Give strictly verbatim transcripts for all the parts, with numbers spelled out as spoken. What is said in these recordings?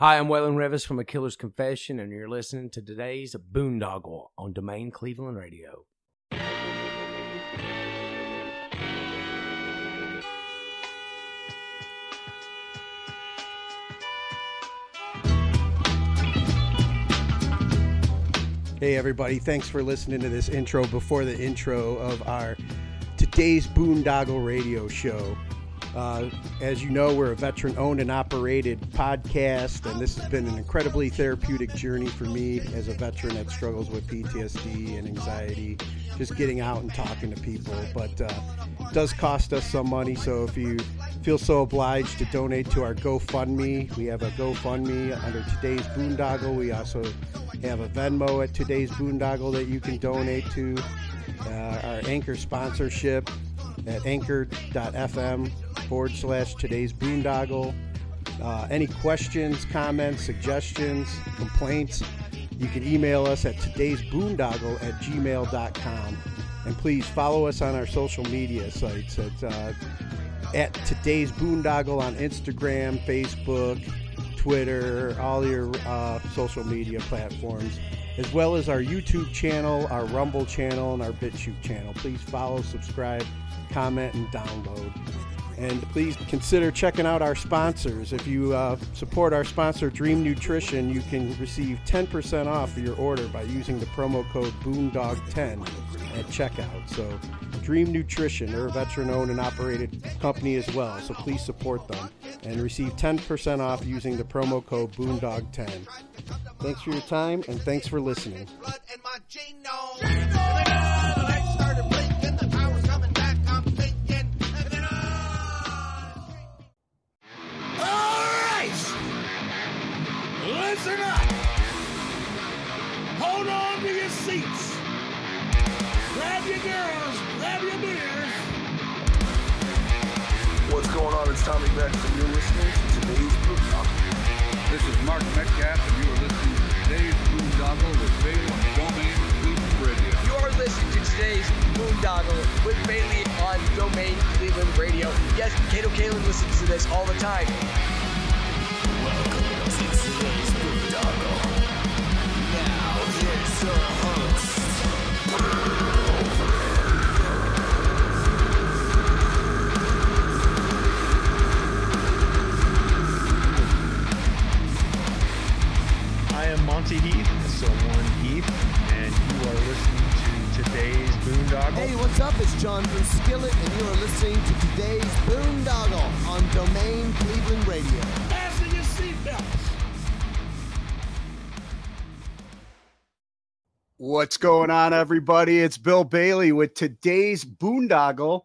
Hi, I'm Waylon Revis from A Killer's Confession, and you're listening to Today's Boondoggle on Domain Cleveland Radio. Hey, everybody. Thanks for listening to this intro before the intro of our Today's Boondoggle Radio show. Uh, as you know, we're a veteran-owned and operated podcast, and this has been an incredibly therapeutic journey for me as a veteran that struggles with P T S D and anxiety, just getting out and talking to people. But uh, it does cost us some money, so if you feel so obliged to donate to our GoFundMe, we have a GoFundMe under Today's Boondoggle. We also have a Venmo at Today's Boondoggle that you can donate to. Uh, our anchor sponsorship at anchor.fm forward slash today's boondoggle. Uh, any questions, comments, suggestions, complaints, you can email us at todaysboondoggle at gmail dot com. And please follow us on our social media sites at, uh, at Today's Boondoggle on Instagram, Facebook, Twitter, all your uh, social media platforms, as well as our YouTube channel, our Rumble channel, and our BitChute channel. Please follow, subscribe, comment, and download. And please consider checking out our sponsors. If you uh, support our sponsor, Dream Nutrition, you can receive ten percent off your order by using the promo code Boondog ten at checkout. So Dream Nutrition, they're a veteran-owned and operated company as well, so please support them and receive ten percent off using the promo code Boondog ten. Thanks for your time, and thanks for listening. Listen up! Hold on to your seats. Grab your girls, grab your beers. What's going on? It's Tommy Beck, and you're listening to Today's Boondoggle. This is Mark Metcalf, and you are listening to Today's Boondoggle with Bailey on Domain Cleveland Radio. You are listening to Today's Boondoggle with Bailey on Domain Cleveland Radio. Yes, Kato Kalin listens to this all the time. Welcome to Today's Boondoggle. Now here's your host. I am Monty Heath, so one Heath, and you are listening to Today's Boondoggle. Hey, what's up? It's John from Skillet, and you are listening to Today's Boondoggle on Domain Cleveland Radio. What's going on, everybody? It's Bill Bailey with Today's Boondoggle.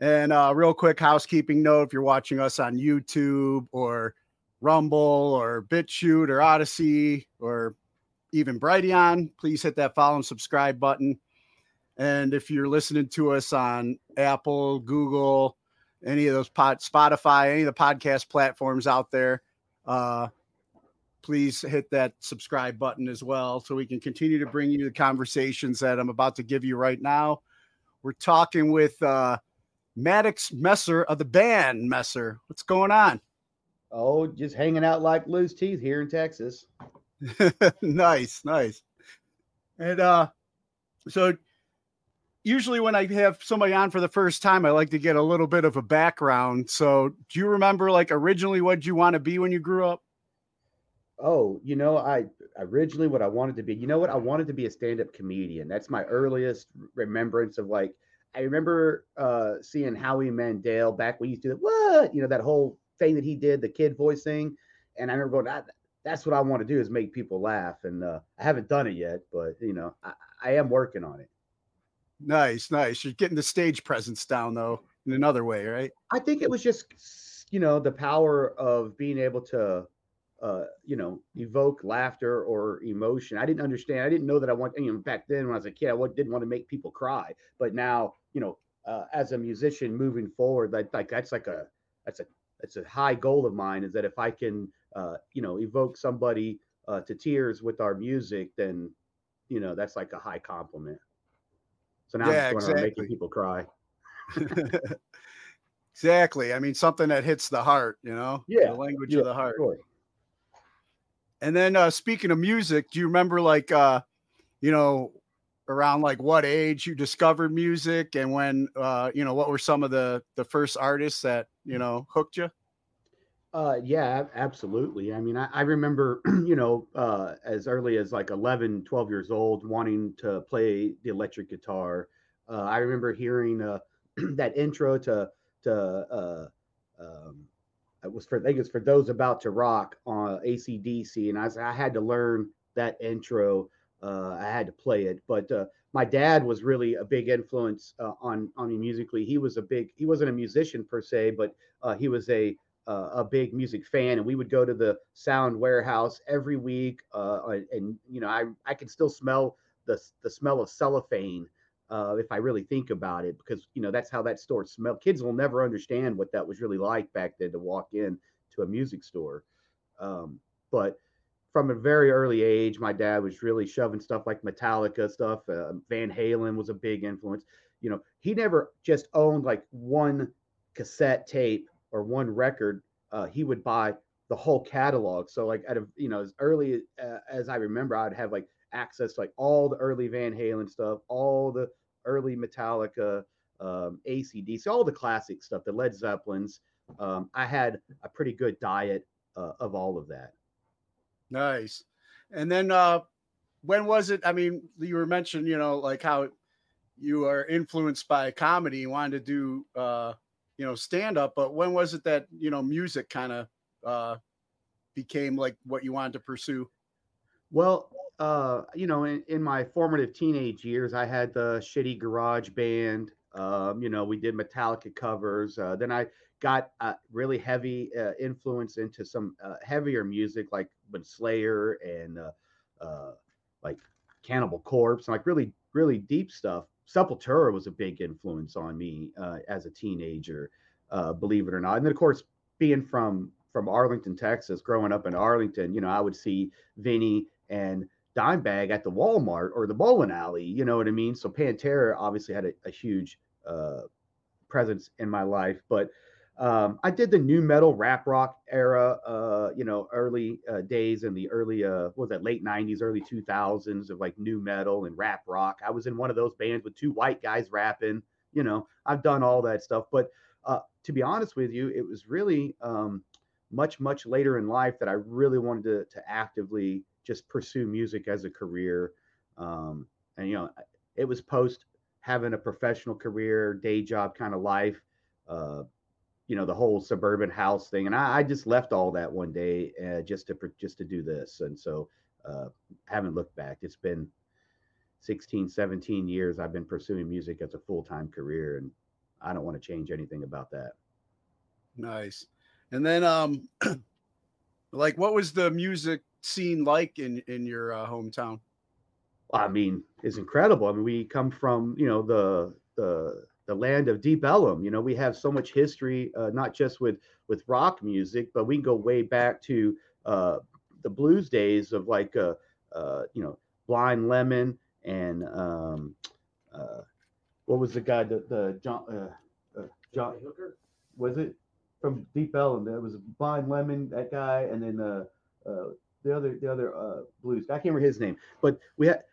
And uh, real quick housekeeping note, if you're watching us on YouTube or Rumble or BitChute or Odyssey or even Brighteon, please hit that follow and subscribe button. And if you're listening to us on Apple, Google, any of those pod, Spotify, any of the podcast platforms out there, uh, please hit that subscribe button as well so we can continue to bring you the conversations that I'm about to give you right now. We're talking with uh, Maddox Messer of the band Messer. What's going on? Oh, just hanging out like loose teeth here in Texas. Nice, nice. And uh, so usually when I have somebody on for the first time, I like to get a little bit of a background. So do you remember, like, originally what you want to be when you grew up? Oh, you know, I originally what I wanted to be, you know what? I wanted to be a stand-up comedian. That's my earliest remembrance of, like, I remember uh, seeing Howie Mandel back when he used to do what, you know, that whole thing that he did, the kid voice thing. And I remember going, I, that's what I want to do is make people laugh. And uh, I haven't done it yet, but, you know, I, I am working on it. Nice, nice. You're getting the stage presence down, though, in another way, right? I think it was just, you know, the power of being able to, uh, you know, evoke laughter or emotion. I didn't understand. I didn't know that I want, you know, back then when I was a kid, I didn't want to make people cry. But now, you know, uh, as a musician moving forward, like, like that's like a, that's a, that's a high goal of mine, is that if I can, uh, you know, evoke somebody uh, to tears with our music, then, you know, that's like a high compliment. So now yeah, I'm just going exactly. making people cry. Exactly. I mean, something that hits the heart, you know, yeah, the language yeah, of the heart. Sure. And then uh, speaking of music, do you remember like, uh, you know, around like what age you discovered music, and when, uh, you know, what were some of the, the first artists that, you know, hooked you? Uh, yeah, absolutely. I mean, I, I remember, you know, uh, as early as like eleven, twelve years old, wanting to play the electric guitar. Uh, I remember hearing uh, that intro to, to uh, um, it was for, I think it's For Those About to Rock on uh, A C D C. And I, was, I had to learn that intro. Uh, I had to play it. But uh, my dad was really a big influence uh, on, on me musically. He was a big, he wasn't a musician per se, but uh, he was a, Uh, a big music fan, and we would go to the sound warehouse every week. Uh, and, you know, I, I can still smell the the smell of cellophane uh, if I really think about it, because, you know, that's how that store smelled. Kids will never understand what that was really like back then, to walk in to a music store. Um, but from a very early age, my dad was really shoving stuff like Metallica stuff. Uh, Van Halen was a big influence. You know, he never just owned like one cassette tape or one record. Uh, he would buy the whole catalog. So like at a, you know, as early uh, as I remember, I'd have like access to like all the early Van Halen stuff, all the early Metallica, um, A C D C, all the classic stuff, the Led Zeppelins. Um, I had a pretty good diet uh, of all of that. Nice. And then uh, when was it, I mean, you were mentioning, you know, like how you are influenced by comedy, you wanted to do, uh, you know, stand up, but when was it that, you know, music kind of uh, became like what you wanted to pursue? Well, uh, you know, in, in my formative teenage years, I had the shitty garage band. Um, you know, we did Metallica covers. Uh, then I got uh, really heavy uh, influence into some uh, heavier music, like when Slayer and uh, uh, like Cannibal Corpse, and like really, really deep stuff. Sepultura was a big influence on me uh, as a teenager, uh, believe it or not. And then, of course, being from from Arlington, Texas, growing up in Arlington, you know, I would see Vinny and Dimebag at the Walmart or the bowling alley, you know what I mean? So Pantera obviously had a, a huge uh, presence in my life. But um, I did the new metal rap rock era, uh, you know, early uh, days in the early, uh, what was that, late nineties, early two thousands of like new metal and rap rock. I was in one of those bands with two white guys rapping, you know, I've done all that stuff. But uh, to be honest with you, it was really um, much, much later in life that I really wanted to, to actively just pursue music as a career. Um, and, you know, it was post having a professional career, day job kind of life, uh, you know, the whole suburban house thing. And I, I just left all that one day uh, just to, just to do this. And so uh, haven't looked back. It's been sixteen, seventeen years. I've been pursuing music as a full-time career, and I don't want to change anything about that. Nice. And then um, like, what was the music scene like in, in your uh, hometown? I mean, it's incredible. I mean, we come from, you know, the, the, the land of Deep Ellum. You know, we have so much history, uh, not just with, with rock music, but we can go way back to uh, the blues days of like, uh, uh, you know, Blind Lemon and um, uh, what was the guy, the, the John, uh, uh, John Hooker, was it from Deep Ellum? There was Blind Lemon, that guy, and then uh, uh, the other, the other uh, blues guy. I can't remember his name, but we had,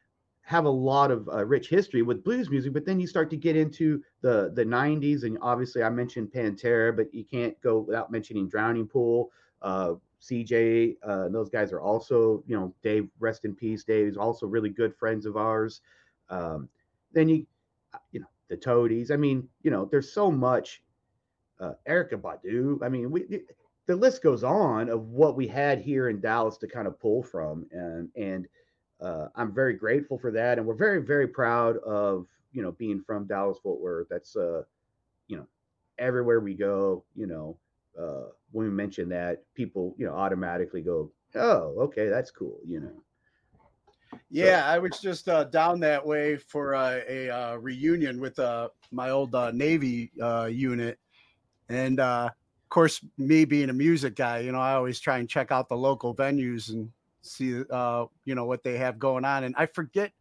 have a lot of uh, rich history with blues music. But then you start to get into the, the nineties. And obviously I mentioned Pantera, but you can't go without mentioning Drowning Pool, uh, C J. Uh, those guys are also, you know, Dave, rest in peace. Dave is also really good friends of ours. Um, then you, you know, the Toadies. I mean, you know, there's so much, uh, Erykah Badu. I mean, we, the list goes on of what we had here in Dallas to kind of pull from. And, and, Uh, I'm very grateful for that. And we're very, very proud of, you know, being from Dallas, Fort Worth. That's, uh, you know, everywhere we go, you know, uh, when we mention that, people, you know, automatically go, oh, okay, that's cool. You know? Yeah. So I was just uh, down that way for uh, a uh, reunion with uh, my old uh, Navy uh, unit. And uh, of course, me being a music guy, you know, I always try and check out the local venues and see uh you know what they have going on. And I forget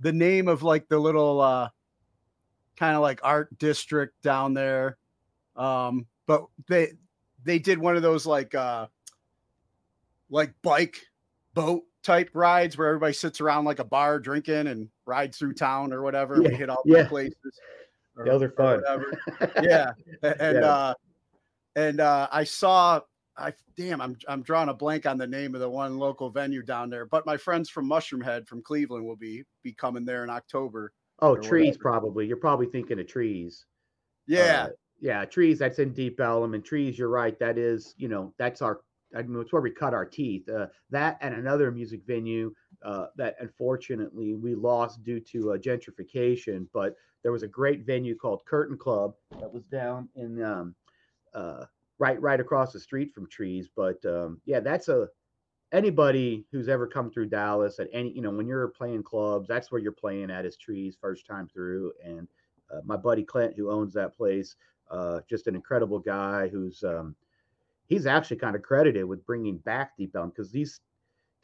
the name of like the little uh kind of like art district down there, um but they they did one of those like uh like bike boat type rides where everybody sits around like a bar drinking and rides through town or whatever. Yeah. And we hit all yeah. the places. Or, Those are fun. yeah. And, yeah. uh, and, uh, I saw, I, damn, I'm, I'm drawing a blank on the name of the one local venue down there, but my friends from Mushroom Head from Cleveland will be, be coming there in October. Oh, Trees whatever. Probably. You're probably thinking of Trees. Yeah. Uh, yeah. Trees. That's in Deep Ellum, and Trees. You're right. That is, you know, that's our, I mean, it's where we cut our teeth, uh, that and another music venue uh, that unfortunately we lost due to uh, gentrification. But there was a great venue called Curtain Club that was down in um, uh, right right across the street from Trees. But um, yeah, that's a anybody who's ever come through Dallas at any, you know, when you're playing clubs, that's where you're playing at is Trees first time through. And uh, my buddy Clint, who owns that place, uh, just an incredible guy who's um, he's actually kind of credited with bringing back Deep Ellum, because these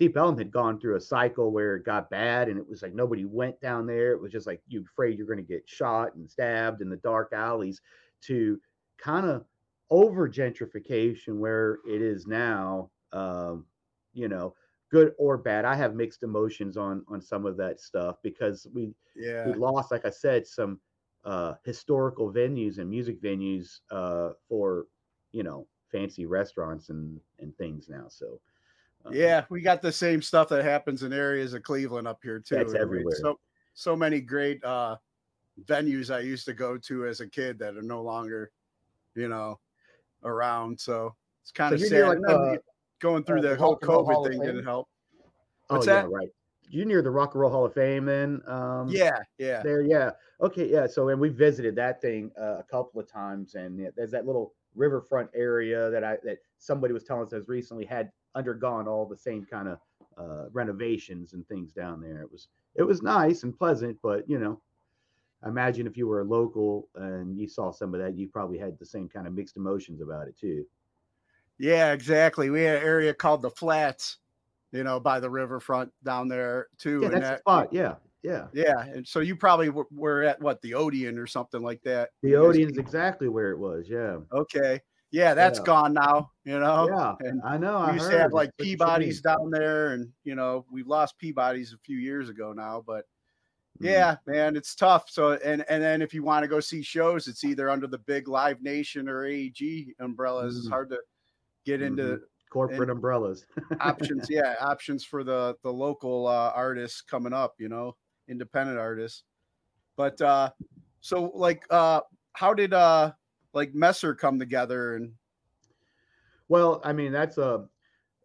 Deep Ellum had gone through a cycle where it got bad and it was like nobody went down there. It was just like you're afraid you're going to get shot and stabbed in the dark alleys, to kind of over gentrification where it is now, um, you know, good or bad. I have mixed emotions on on some of that stuff, because we, yeah. we lost, like I said, some uh, historical venues and music venues uh, for, you know, fancy restaurants and and things now. So um, yeah, we got the same stuff that happens in areas of Cleveland up here too. That's everywhere. So so many great uh venues I used to go to as a kid that are no longer, you know, around. So it's kind of so sad. Like, uh, going through uh, the, the whole COVID thing didn't help. What's oh that? Yeah, right. You near the Rock and Roll Hall of Fame, then? Um, yeah, yeah. There, yeah. Okay, yeah. So and we visited that thing uh, a couple of times, and yeah, there's that little riverfront area that I that somebody was telling us has recently had undergone all the same kind of uh, renovations and things down there. It was it was nice and pleasant, but you know, imagine if you were a local and you saw some of that, you probably had the same kind of mixed emotions about it too. Yeah, exactly. We had an area called the Flats, you know, by the riverfront down there too. Yeah, and that's that, the spot. Yeah. Yeah. Yeah. And so you probably w- were at what, the Odeon or something like that. The Odeon is exactly where it was. Yeah. Okay. Yeah. That's yeah. gone now, you know? Yeah. And I know. I we used heard. to have like that's Peabody's down there, and, you know, we lost Peabody's a few years ago now, but mm. yeah, man, it's tough. So, and, and then if you want to go see shows, it's either under the big Live Nation or A E G umbrellas. Mm. It's hard to get into mm-hmm. corporate umbrellas options. Yeah. Options for the, the local uh, artists coming up, you know? Independent artists. But uh so like uh how did uh like Messer come together? And well, I mean, that's a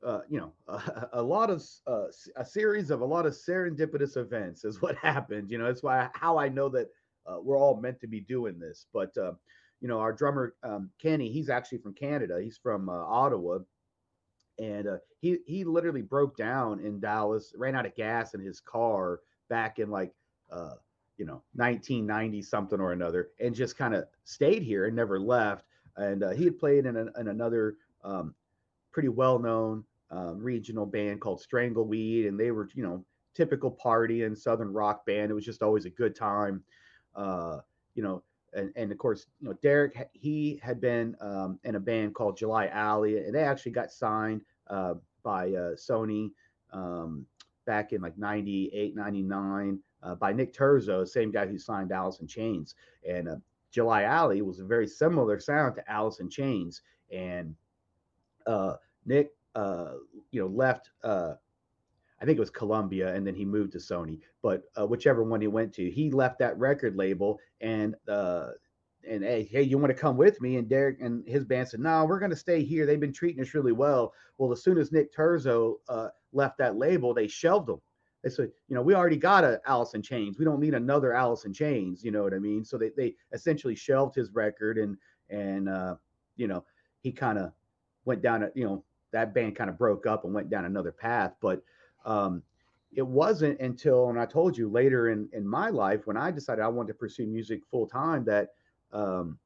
uh you know a, a lot of uh, a series of a lot of serendipitous events is what happened, you know. That's why how I know that uh, we're all meant to be doing this. But uh you know, our drummer um Kenny, he's actually from Canada. He's from uh, Ottawa. And uh, he he literally broke down in Dallas, ran out of gas in his car back in like, uh, you know, nineteen ninety something or another, and just kind of stayed here and never left. And uh, he had played in, an, in another um, pretty well-known um, regional band called Strangleweed. And they were, you know, typical party and Southern rock band. It was just always a good time, uh, you know. And, and of course, you know, Derek, he had been um, in a band called July Alley, and they actually got signed uh, by uh, Sony um back in like ninety-eight, ninety-nine uh, by Nick Terzo, same guy who signed Alice in Chains. And uh, July Alley was a very similar sound to Alice in Chains. And uh, Nick, uh, you know, left, uh, I think it was Columbia, and then he moved to Sony. But uh, whichever one he went to, he left that record label and, uh, and hey, hey, you want to come with me? And Derek and his band said, no, we're going to stay here. They've been treating us really well. Well, as soon as Nick Terzo, uh, left that label, they shelved them. They said, you know, we already got a Alice in Chains. We don't need another Alice in Chains. You know what I mean? So they they essentially shelved his record, and and uh, you know, he kind of went down. A, you know, that band kind of broke up and went down another path. But um, it wasn't until, and I told you later in in my life when I decided I wanted to pursue music full time, that um,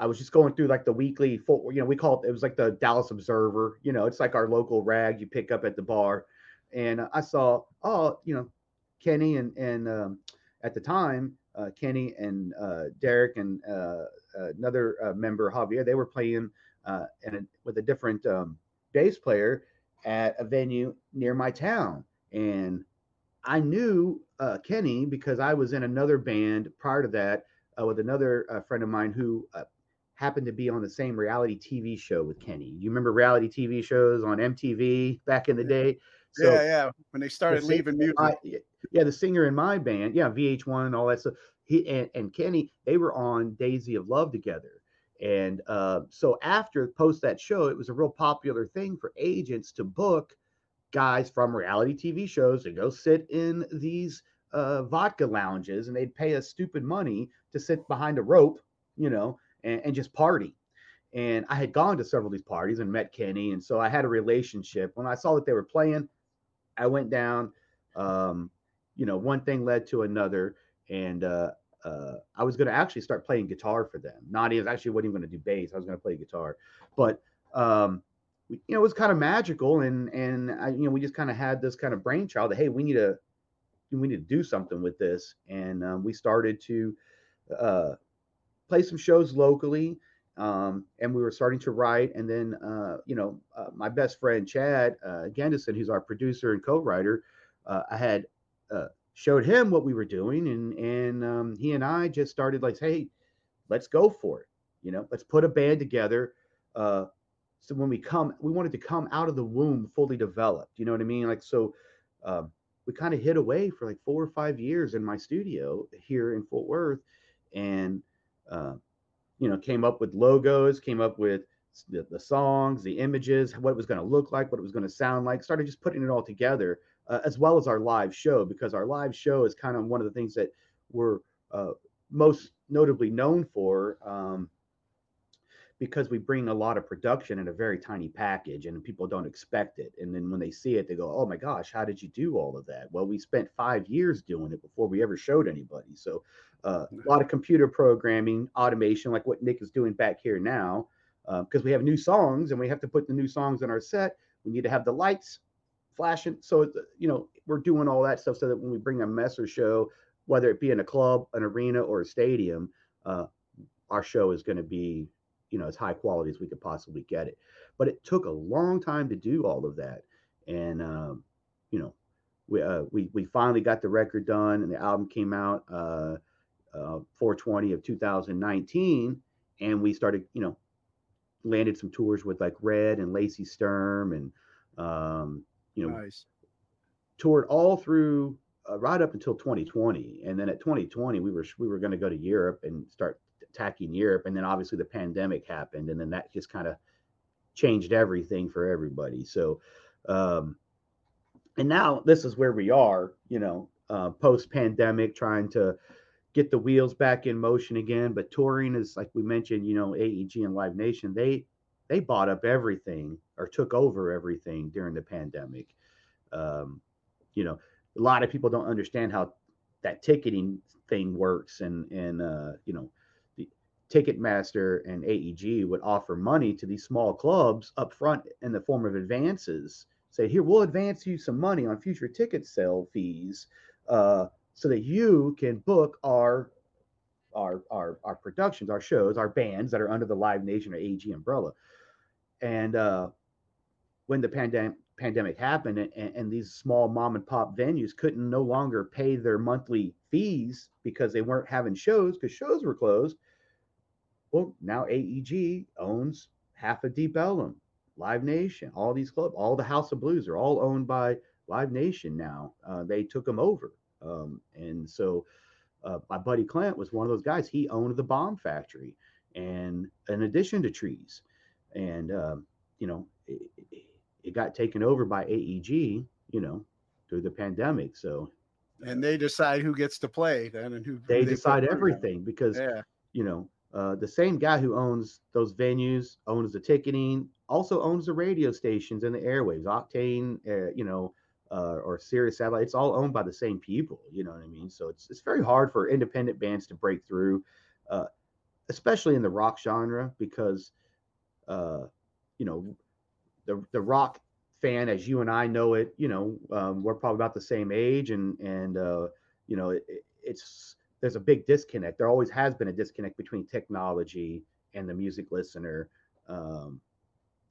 I was just going through like the weekly, full, you know, we call it, it was like the Dallas Observer, you know, it's like our local rag you pick up at the bar. And I saw, oh, you know, Kenny and, and um, at the time, uh, Kenny and uh, Derek and uh, another uh, member, Javier, they were playing uh, and with a different um, bass player at a venue near my town. And I knew uh, Kenny because I was in another band prior to that uh, with another uh, friend of mine who uh, happened to be on the same reality T V show with Kenny. You remember reality T V shows on M T V back in the day? So yeah, yeah. When they started the leaving music. My, yeah, the singer in my band, yeah, V H one, all that stuff. He and, and Kenny, they were on Daisy of Love together. And uh, so after post that show, it was a real popular thing for agents to book guys from reality T V shows to go sit in these uh, vodka lounges, and they'd pay us stupid money to sit behind a rope, you know, and, and just party. And I had gone to several of these parties and met Kenny. And so I had a relationship. When I saw that they were playing, I went down, um, you know, one thing led to another. And uh, uh, I was going to actually start playing guitar for them. Not even actually wasn't even going to do bass. I was going to play guitar. But, um, we, you know, it was kind of magical. And, and I, you know, we just kind of had this kind of brainchild that, hey, we need to we need to do something with this. And um, we started to uh, play some shows locally. Um, and we were starting to write. And then, uh, you know, uh, my best friend, Chad uh, Gendison, who's our producer and co-writer, uh, I had uh, showed him what we were doing. And, and um, he and I just started like, hey, let's go for it. You know, let's put a band together. Uh, so when we come, we wanted to come out of the womb fully developed. You know what I mean? Like, so um, we kind of hid away for like four or five years in my studio here in Fort Worth. And, uh, you know, came up with logos, came up with the, the songs, the images, what it was going to look like, what it was going to sound like, started just putting it all together, uh, as well as our live show, because our live show is kind of one of the things that we're uh, most notably known for, um, because we bring a lot of production in a very tiny package and people don't expect it. And then when they see it, they go, oh my gosh, how did you do all of that? Well, we spent five years doing it before we ever showed anybody. So uh, a lot of computer programming, automation, like what Nick is doing back here now, because uh, we have new songs and we have to put the new songs in our set. We need to have the lights flashing. So, it's, you know, we're doing all that stuff so that when we bring a mess or show, whether it be in a club, an arena, or a stadium, uh, our show is going to be, you know, as high quality as we could possibly get it. But it took a long time to do all of that. And, um, you know, we, uh, we, we finally got the record done and the album came out, uh, uh, four twenty of two thousand nineteen. And we started, you know, landed some tours with like Red and Lacey Sturm and, um, you know, nice. Toured all through uh, right up until twenty twenty. And then at twenty twenty, we were, we were going to go to Europe and start attacking Europe, and then obviously the pandemic happened, and then that just kind of changed everything for everybody. So um and now this is where we are, you know, uh post-pandemic, trying to get the wheels back in motion again. But touring is, like we mentioned, you know, A E G and Live Nation, they they bought up everything or took over everything during the pandemic. Um you know, a lot of people don't understand how that ticketing thing works, and and uh you know, Ticketmaster and A E G would offer money to these small clubs up front in the form of advances. Say, here, we'll advance you some money on future ticket sale fees, uh, so that you can book our, our, our, our productions, our shows, our bands that are under the Live Nation or A E G umbrella. And uh, when the pandem- pandemic happened, and, and these small mom and pop venues couldn't no longer pay their monthly fees because they weren't having shows, because shows were closed. Well, now A E G owns half of Deep Ellum, Live Nation, all these clubs, all the House of Blues are all owned by Live Nation now. Uh, they took them over. Um, and so uh, my buddy Clint was one of those guys. He owned the Bomb Factory, and in addition to Trees. And, um, you know, it, it got taken over by A E G, you know, through the pandemic. So. And they decide who gets to play then, and who they, they decide everything, because, yeah. you know, Uh, the same guy who owns those venues, owns the ticketing, also owns the radio stations and the airwaves, Octane, uh, you know, uh, or Sirius Satellite. It's all owned by the same people. You know what I mean? So it's it's very hard for independent bands to break through, uh, especially in the rock genre, because, uh, you know, the the rock fan, as you and I know it, you know, um, we're probably about the same age, and and uh, you know, it, it's. There's a big disconnect. There always has been a disconnect between technology and the music listener, um,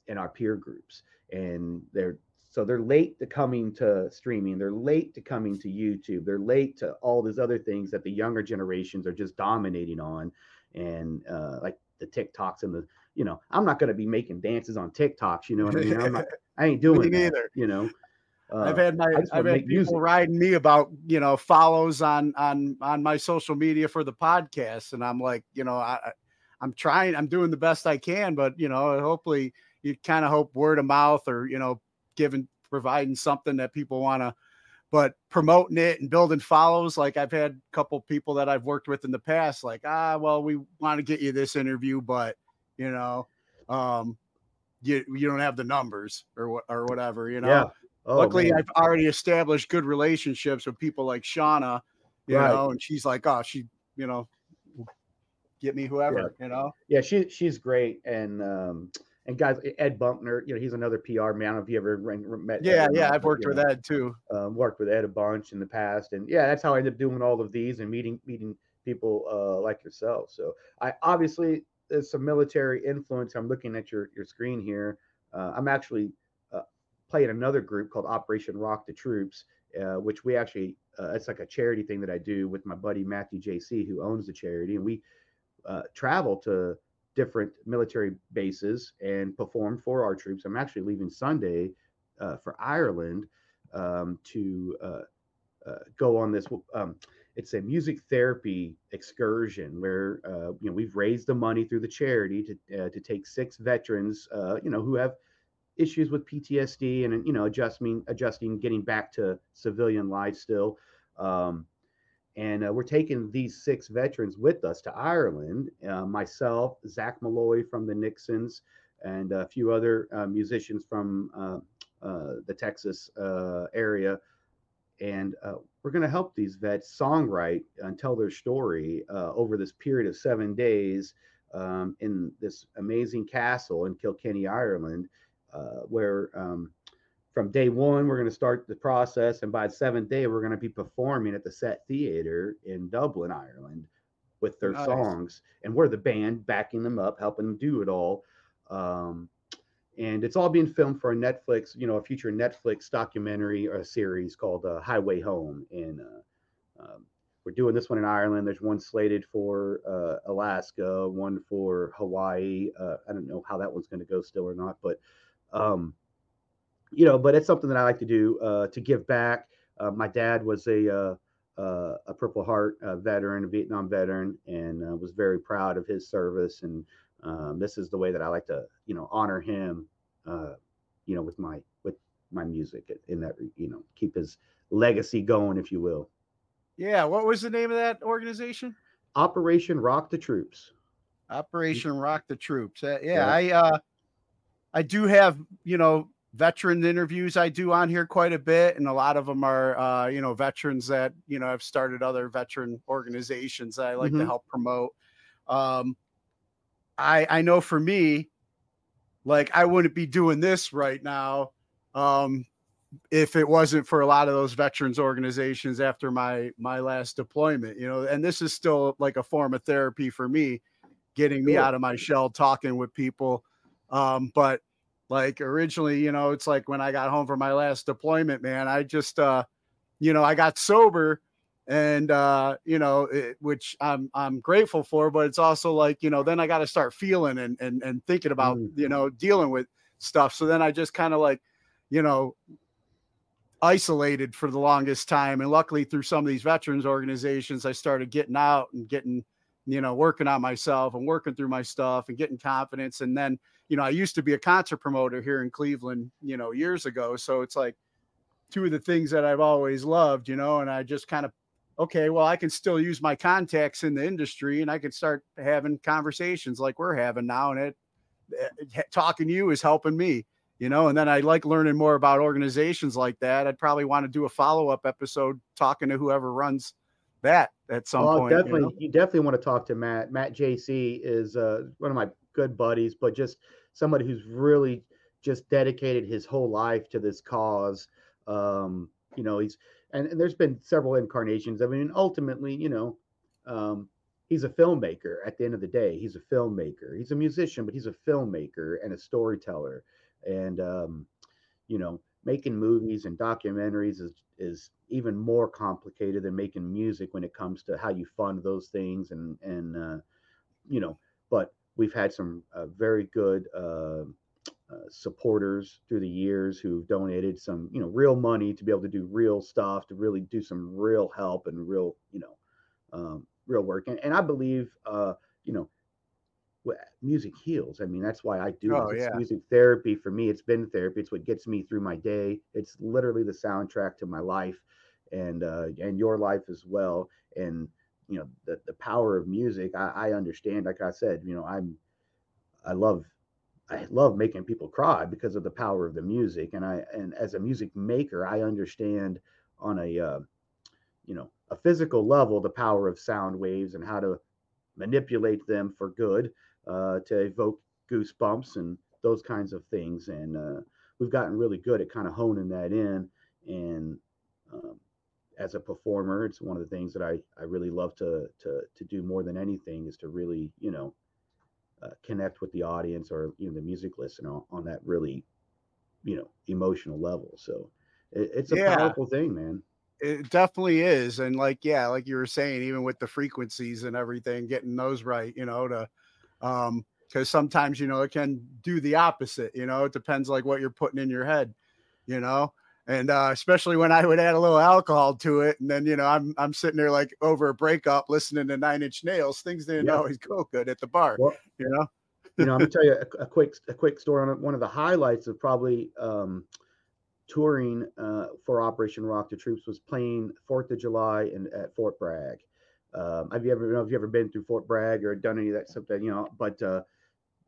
and our peer groups. And there So they're late to coming to streaming. They're late to coming to YouTube. They're late to all these other things that the younger generations are just dominating on. And uh, like the TikToks and the, you know, I'm not going to be making dances on TikToks. You know what I mean? I'm not, I ain't doing that, either. You know, uh, I've had my, I've had people music. riding me about, you know, follows on, on, on my social media for the podcast. And I'm like, you know, I, I'm trying, I'm doing the best I can, but you know, hopefully you kind of hope word of mouth or, you know, giving, providing something that people want to, but promoting it and building follows. Like I've had a couple people that I've worked with in the past, like, ah, well, we want to get you this interview, but you know, um, you, you don't have the numbers or what, or whatever, you know, yeah. Oh, luckily man. I've already established good relationships with people like Shauna, you right. know, and she's like, oh, she, you know, get me whoever, yeah. you know? Yeah. She, she's great. And, um, and guys, Ed Bumpner, you know, he's another P R man. I don't know if you ever met. Yeah, Ed, yeah, I've worked with Ed too. Um, worked with Ed a bunch in the past, and yeah, that's how I ended up doing all of these and meeting meeting people uh, like yourself. So I obviously there's some military influence. I'm looking at your your screen here. Uh, I'm actually uh, playing another group called Operation Rock the Troops, uh, which we actually uh, it's like a charity thing that I do with my buddy Matthew J C, who owns the charity, and we uh, travel to different military bases and perform for our troops. I'm actually leaving Sunday uh, for Ireland um, to uh, uh, go on this. Um, it's a music therapy excursion where uh, you know we've raised the money through the charity to uh, to take six veterans, uh, you know, who have issues with P T S D and you know adjusting, adjusting, getting back to civilian life still. Um, And uh, we're taking these six veterans with us to Ireland, uh, myself, Zach Malloy from the Nixons, and a few other uh, musicians from uh, uh, the Texas uh, area. And uh, we're going to help these vets songwrite and tell their story uh, over this period of seven days um, in this amazing castle in Kilkenny, Ireland, uh, where um, from day one, we're going to start the process. And by the seventh day, we're going to be performing at the Set Theater in Dublin, Ireland with their nice. songs. And we're the band backing them up, helping them do it all. Um, and it's all being filmed for a Netflix, you know, a future Netflix documentary or a series called uh, Highway Home. And uh, um, we're doing this one in Ireland. There's one slated for uh, Alaska, one for Hawaii. Uh, I don't know how that one's going to go still or not, but um you know, but it's something that I like to do uh, to give back. Uh, my dad was a uh, uh, a Purple Heart uh, veteran, a Vietnam veteran, and uh, was very proud of his service. And um, this is the way that I like to, you know, honor him, uh, you know, with my with my music in that, you know, keep his legacy going, if you will. Yeah. What was the name of that organization? Operation Rock the Troops. Operation Rock the Troops. Uh, yeah, right. I uh, I do have, you know, veteran interviews I do on here quite a bit. And a lot of them are, uh, you know, veterans that, you know, have started other veteran organizations that I like mm-hmm. to help promote. Um, I, I know for me, like I wouldn't be doing this right now um, if it wasn't for a lot of those veterans organizations after my, my last deployment, you know, and this is still like a form of therapy for me, getting me cool. out of my shell, talking with people. Um, but Like originally, you know, it's like when I got home from my last deployment, man, I just, uh, you know, I got sober and, uh, you know, it, which I'm, I'm grateful for, but it's also like, you know, then I got to start feeling and, and, and thinking about, mm. you know, dealing with stuff. So then I just kind of like, you know, isolated for the longest time. And luckily through some of these veterans organizations, I started getting out and getting, you know, working on myself and working through my stuff and getting confidence. And then, you know, I used to be a concert promoter here in Cleveland, you know, years ago. So it's like two of the things that I've always loved, you know, and I just kind of, okay, well, I can still use my contacts in the industry and I can start having conversations like we're having now. And it, it talking to you is helping me, you know, and then I like learning more about organizations like that. I'd probably want to do a follow-up episode talking to whoever runs that at some oh, point. Definitely, you know? You definitely want to talk to Matt. Matt J C is uh, one of my good buddies, but just somebody who's really just dedicated his whole life to this cause. Um, you know, he's and, and there's been several incarnations. I mean, ultimately, you know, um, he's a filmmaker at the end of the day. He's a filmmaker. He's a musician, but he's a filmmaker and a storyteller. And, um, you know, making movies and documentaries is is even more complicated than making music when it comes to how you fund those things. And, and uh, you know, but we've had some uh, very good uh, uh, supporters through the years who've donated some, you know, real money to be able to do real stuff, to really do some real help and real, you know, um, real work. And, and I believe, uh, you know, music heals. I mean, that's why I do oh, it's yeah. music therapy for me. It's been therapy. It's what gets me through my day. It's literally the soundtrack to my life, and uh, and your life as well. And you know, the the power of music. I, I understand. Like I said, you know, I'm I love I love making people cry because of the power of the music. And I and as a music maker, I understand on a uh, you know a physical level the power of sound waves and how to manipulate them for good. Uh, to evoke goosebumps and those kinds of things. And uh, we've gotten really good at kind of honing that in. And um, as a performer, it's one of the things that I, I really love to, to, to do more than anything is to really, you know, uh, connect with the audience or, you know, the music listener on, on that really, you know, emotional level. So it, it's a yeah. powerful thing, man. It definitely is. And like, yeah, like you were saying, even with the frequencies and everything, getting those right, you know, to, um because sometimes you know it can do the opposite. You know it depends like what you're putting in your head, you know and uh especially when I would add a little alcohol to it, and then you know i'm i'm sitting there like over a breakup listening to Nine Inch Nails. Things didn't yeah. always go good at the bar. Well, you know you know I'm gonna tell you a, a quick a quick story on one of the highlights of probably um touring uh for Operation Rock the Troops was playing Fourth of July in at Fort Bragg. Um, have you ever, you know, have you ever been through Fort Bragg or done any of that stuff? That, you know, but uh,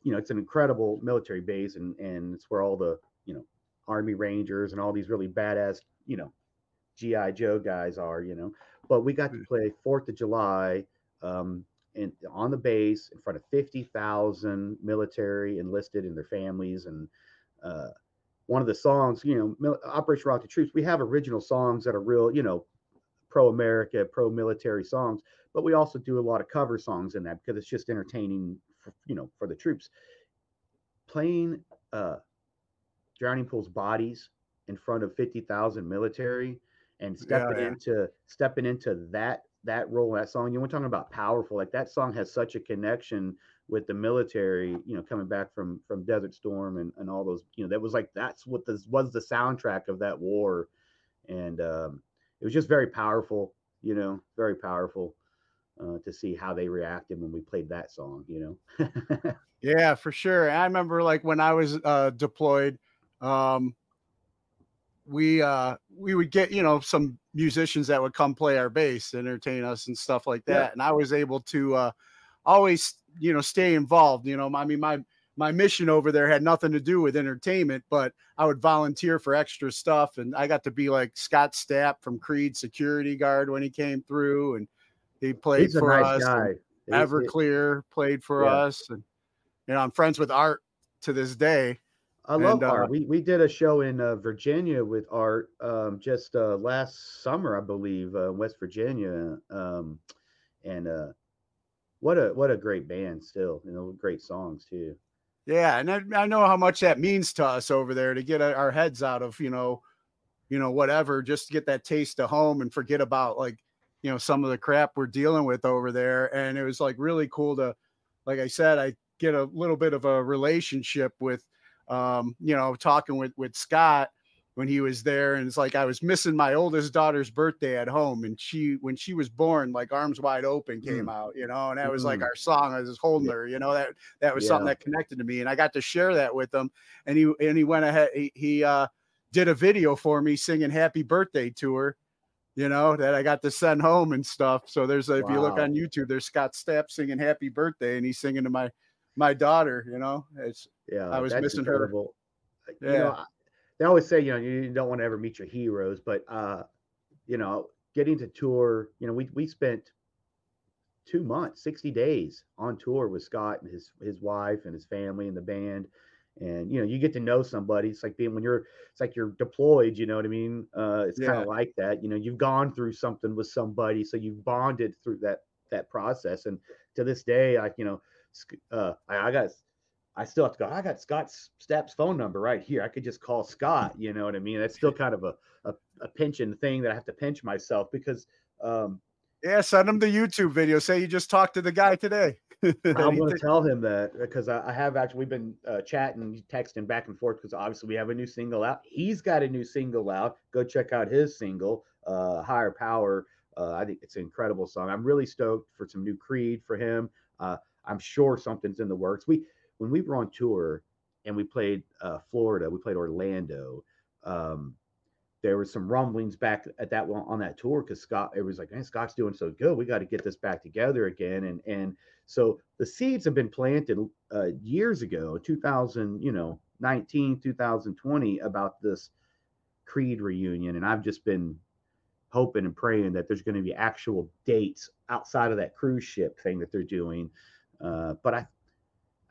you know, it's an incredible military base, and and it's where all the you know Army Rangers and all these really badass you know G I Joe guys are, you know. But we got to play Fourth of July um, in on the base in front of fifty thousand military enlisted and their families, and uh, one of the songs, you know, Operation Rock the Troops. We have original songs that are real, you know. pro-America, pro-military songs, but we also do a lot of cover songs in that because it's just entertaining, for, you know, for the troops. Playing uh, Drowning Pool's Bodies in front of fifty thousand military and stepping yeah, yeah. into stepping into that that role, that song. You know, we're talking about powerful. Like that song has such a connection with the military. You know, coming back from from Desert Storm and and all those. You know, that was like that's what this was the soundtrack of that war, and. um It was just very powerful, you know, very powerful uh, to see how they reacted when we played that song, you know? Yeah, for sure. I remember like when I was uh, deployed, um, we uh, we would get, you know, some musicians that would come play our bass, entertain us and stuff like that. Yeah. And I was able to uh, always, you know, stay involved. You know, I mean, my my mission over there had nothing to do with entertainment, but I would volunteer for extra stuff. And I got to be like Scott Stapp from Creed security guard when he came through, and he played for nice us. Everclear played for yeah. us. And, you know, I'm friends with Art to this day. I and, love uh, Art. We, we did a show in uh, Virginia with Art um, just uh, last summer, I believe, uh, West Virginia. Um, and uh, what a, what a great band still, you know, great songs too. Yeah, and I, I know how much that means to us over there to get our heads out of, you know, you know, whatever, just to get that taste of home and forget about like, you know, some of the crap we're dealing with over there. And it was like really cool to, like I said, I get a little bit of a relationship with, um, you know, talking with, with Scott when he was there. And it's like I was missing my oldest daughter's birthday at home. And she, when she was born, like Arms Wide Open came mm. out, you know, and that was mm. like our song. I was just holding yeah. her, you know, that, that was yeah. something that connected to me. And I got to share that with him. And he, and he went ahead, he, he uh, did a video for me singing happy birthday to her, you know, that I got to send home and stuff. So there's, a, wow. if you look on YouTube, there's Scott Stapp singing happy birthday. And he's singing to my, my daughter, you know, it's, yeah, I was missing incredible. her. Yeah. You know, I, They always say, you know, you don't want to ever meet your heroes, but, uh, you know, getting to tour, you know, we, we spent two months, sixty days on tour with Scott and his, his wife and his family and the band. And, you know, you get to know somebody. It's like being when you're, it's like you're deployed, you know what I mean? Uh, it's yeah. kind of like that, you know, you've gone through something with somebody. So you've bonded through that, that process. And to this day, I, you know, uh, I, I got I still have to go, I got Scott Stapp's phone number right here. I could just call Scott. You know what I mean? That's still kind of a, a, a pinching thing that I have to pinch myself because, um, yeah, send him the YouTube video. Say you just talked to the guy today. I'm going to tell him that because I, I have actually we've been uh, chatting, texting back and forth because obviously we have a new single out. He's got a new single out. Go check out his single, uh, Higher Power. Uh, I think it's an incredible song. I'm really stoked for some new Creed for him. Uh, I'm sure something's in the works. We when we were on tour and we played uh, Florida, we played Orlando. Um, There was some rumblings back at that one on that tour because Scott, it was like, man, Scott's doing so good. We got to get this back together again. And and so the seeds have been planted uh, years ago, two thousand, you know, nineteen, two thousand twenty, about this Creed reunion. And I've just been hoping and praying that there's going to be actual dates outside of that cruise ship thing that they're doing. Uh, but I,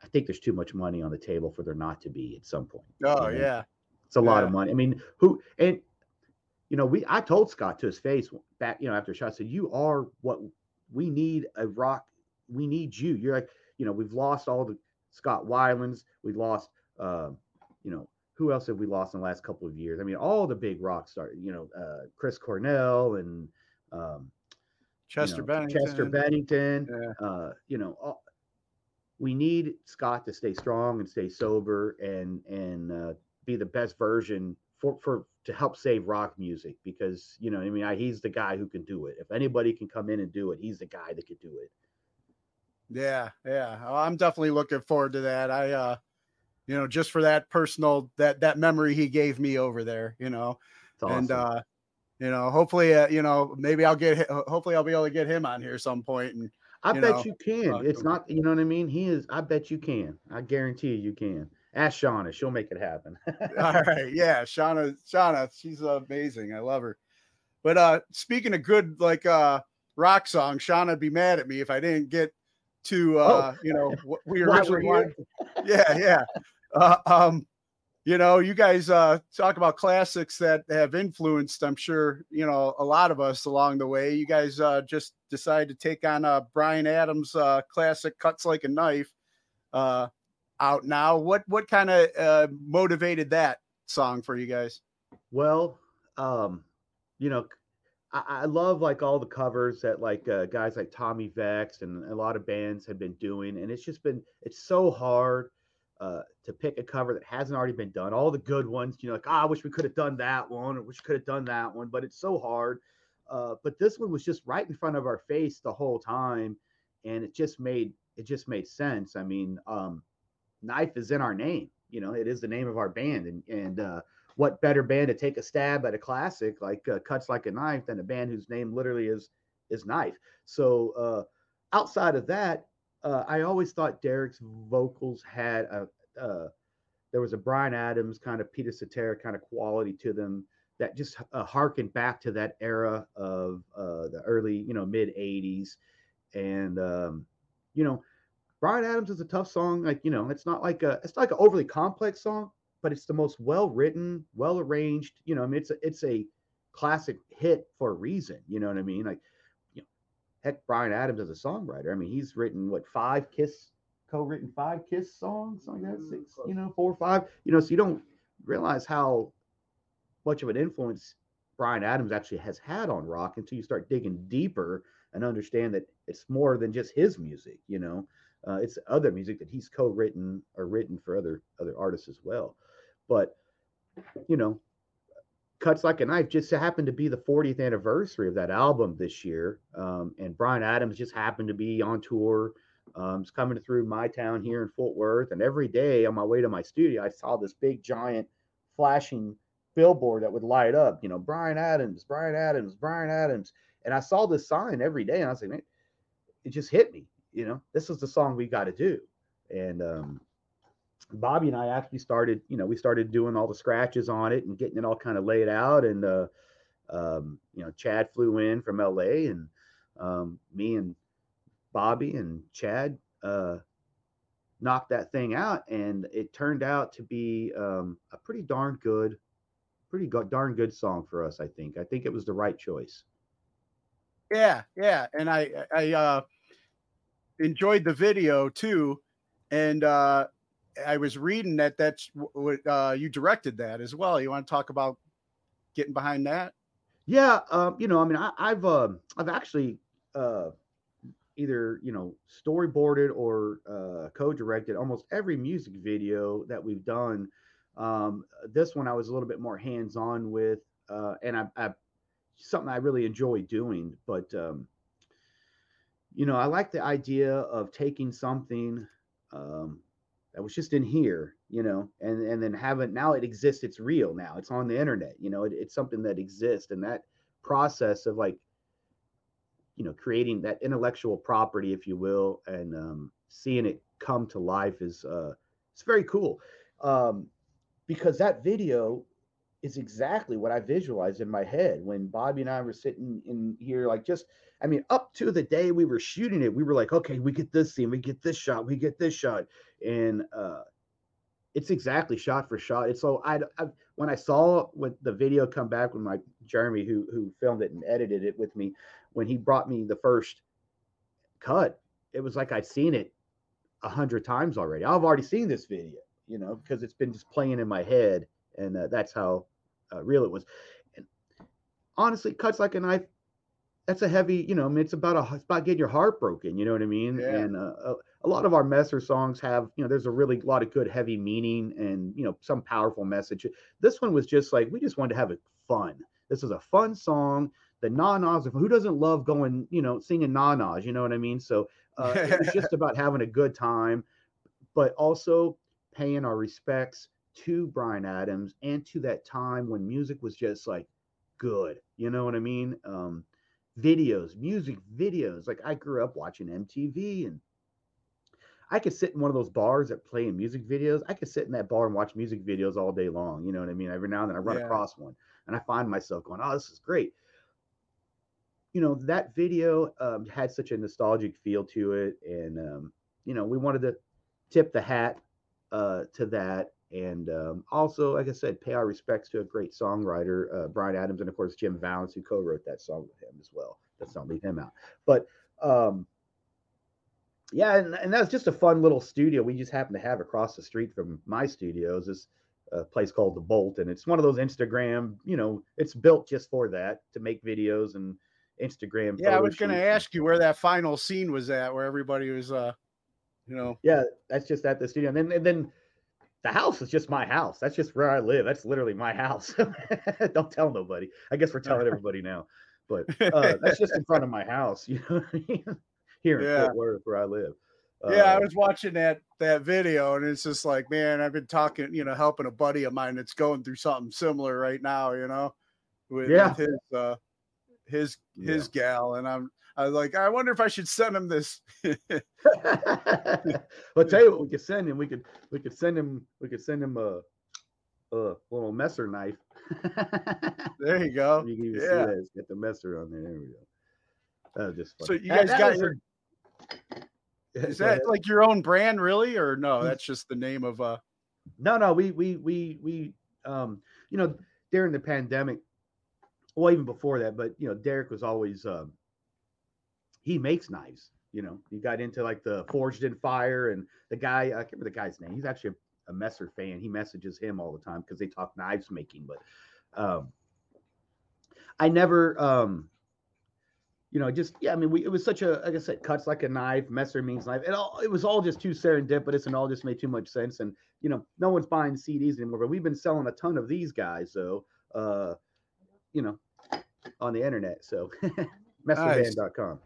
I think there's too much money on the table for there not to be at some point. Oh, you know? Yeah. It's a yeah. lot of money. I mean, who and. You know, we I told Scott to his face back, you know, after a shot, I said, you are what we need a rock. We need you. You're like, you know, we've lost all the Scott Weilands. We lost, uh, you know, who else have we lost in the last couple of years? I mean, all the big rock stars, you know, uh, Chris Cornell and um, Chester you know, Bennington. Chester Bennington. Yeah. Uh, you know, all, we need Scott to stay strong and stay sober and and uh, be the best version For, for to help save rock music because you know I mean I, he's the guy who can do it. If anybody can come in and do it, he's the guy that could do it. Yeah, yeah, I'm definitely looking forward to that. I, uh, you know, just for that personal that that memory he gave me over there, you know, it's awesome. And uh, you know, hopefully, uh, you know, maybe I'll get hopefully I'll be able to get him on here some point. And I you bet know, you can. Uh, it's not you know what I mean. He is. I bet you can. I guarantee you can. Ask Shauna. She'll make it happen. All right. Yeah. Shauna, Shauna, she's amazing. I love her. But uh, speaking of good, like uh, rock song, Shauna'd be mad at me if I didn't get to, uh, oh. you know, what we originally wanted. Yeah. Yeah. Uh, um, you know, you guys uh, talk about classics that have influenced, I'm sure, you know, a lot of us along the way. You guys uh, just decided to take on uh, Bryan Adams' uh, classic Cuts Like a Knife. Uh, out now. What what kind of uh, motivated that song for you guys? Well, um, you know, I, I love like all the covers that like uh, guys like Tommy Vex and a lot of bands have been doing, and it's just been it's so hard uh, to pick a cover that hasn't already been done. All the good ones, you know, like oh, I wish we could have done that one, or wish we could have done that one, but it's so hard. Uh, but this one was just right in front of our face the whole time, and it just made it just made sense. I mean. Um, Knife is in our name, you know, it is the name of our band. And, and uh, what better band to take a stab at a classic like uh, Cuts Like a Knife than a band whose name literally is is Knife. So uh, outside of that, uh, I always thought Derek's vocals had a, uh, there was a Bryan Adams kind of Peter Cetera kind of quality to them that just uh, harkened back to that era of uh, the early, you know, mid eighties. And, um, you know, Bryan Adams is a tough song. Like, you know, it's not like a, it's not like an overly complex song, but it's the most well-written, well-arranged, you know, I mean, it's a, it's a classic hit for a reason. You know what I mean? Like, you know, heck, Bryan Adams is a songwriter. I mean, he's written what, five Kiss, co-written five Kiss songs, like that, six, you know, four or five, you know, so you don't realize how much of an influence Bryan Adams actually has had on rock until you start digging deeper and understand that it's more than just his music, you know? Uh, it's other music that he's co-written or written for other other artists as well. But, you know, Cuts Like a Knife just happened to be the fortieth anniversary of that album this year. Um, and Bryan Adams just happened to be on tour. Um, it's coming through my town here in Fort Worth. And every day on my way to my studio, I saw this big, giant, flashing billboard that would light up. You know, Bryan Adams, Bryan Adams, Bryan Adams. And I saw this sign every day. And I was like, man, it just hit me. You know, this is the song we got to do. And um, Bobby and I actually started, you know, we started doing all the scratches on it and getting it all kind of laid out. And, uh, um, you know, Chad flew in from L A and um, me and Bobby and Chad uh, knocked that thing out. And it turned out to be um, a pretty darn good, pretty go- darn good song for us, I think. I think it was the right choice. Yeah, yeah. And I, I, uh, enjoyed the video too, and uh I was reading that that's what uh, you directed that as well. You want to talk about getting behind that? Yeah. Um, you know, I mean, I, I've, uh, I've actually uh, either, you know, storyboarded or uh, co-directed almost every music video that we've done. Um, this one I was a little bit more hands-on with, uh, and I, I, something I really enjoy doing, but, um, you know, I like the idea of taking something, um, that was just in here, you know, and, and then have it, now it exists. It's real now, it's on the internet, you know, it, it's something that exists. And that process of, like, you know, creating that intellectual property, if you will, and, um, seeing it come to life is, uh, it's very cool. Um, because that video is exactly what I visualized in my head when Bobby and I were sitting in here, like, just, I mean, up to the day we were shooting it, we were like, okay, we get this scene, we get this shot, we get this shot. And, uh, it's exactly shot for shot. And so I, I when I saw when the video come back, when my Jeremy, who, who filmed it and edited it with me, when he brought me the first cut, it was like, I'd seen it a hundred times already. I've already seen this video, you know, because it's been just playing in my head. And uh, that's how uh, real it was. And honestly, cuts like a knife. That's a heavy, you know, I mean, it's about a, it's about getting your heart broken. You know what I mean? Yeah. And uh, a, a lot of our Messer songs have, you know, there's a really lot of good, heavy meaning and, you know, some powerful message. This one was just like, we just wanted to have it fun. This is a fun song. The na-nas, who doesn't love going, you know, singing na-nas, you know what I mean? So uh, it was just about having a good time, but also paying our respects to Bryan Adams and to that time when music was just like good, you know what I mean? Um, videos, music videos. Like, I grew up watching M T V, and I could sit in one of those bars that play in music videos. I could sit in that bar and watch music videos all day long. You know what I mean? Every now and then I run yeah. across one and I find myself going, oh, this is great. You know, that video um, had such a nostalgic feel to it. And, um, you know, we wanted to tip the hat uh, to that. And um, also, like I said, pay our respects to a great songwriter, uh, Bryan Adams, and of course, Jim Vallance, who co-wrote that song with him as well. Let's not leave him out. But um, yeah, and, and that was just a fun little studio we just happened to have across the street from my studios, this uh, place called The Bolt. And it's one of those Instagram, you know, it's built just for that, to make videos and Instagram. Yeah, I was going to ask you where that final scene was at, where everybody was, uh, you know. Yeah, that's just at the studio. And then, and then, the house is just my house. That's just where I live. That's literally my house. Don't tell nobody. I guess we're telling everybody now, but uh, that's just in front of my house, you know, here in yeah. Fort Worth, where I live. Uh, yeah, I was watching that that video, and it's just like, man, I've been talking, you know, helping a buddy of mine that's going through something similar right now, you know, with, yeah. with his uh, his yeah. his gal, and I'm. I was like, I wonder if I should send him this. I'll tell you what we could send him. We could we could send him we could send him a a little messer knife. There you go. You can even yeah. see that. It's got the messer on there. There we go. That was just funny. So you guys that, got that your a... is that like your own brand, really? Or no, that's just the name of uh No, no, we we we we um you know, during the pandemic, well, even before that, but you know, Derek was always um he makes knives, you know, he got into like the Forged in Fire, and the guy, I can't remember the guy's name. He's actually a, a Messer fan. He messages him all the time because they talk knives making, but, um, I never, um, you know, just, yeah, I mean, we, it was such a, like I said, cuts like a knife, Messer means knife. It all, it was all just too serendipitous and all just made too much sense. And, you know, no one's buying C Ds anymore, but we've been selling a ton of these guys. So, uh, you know, on the internet. So messer band dot com.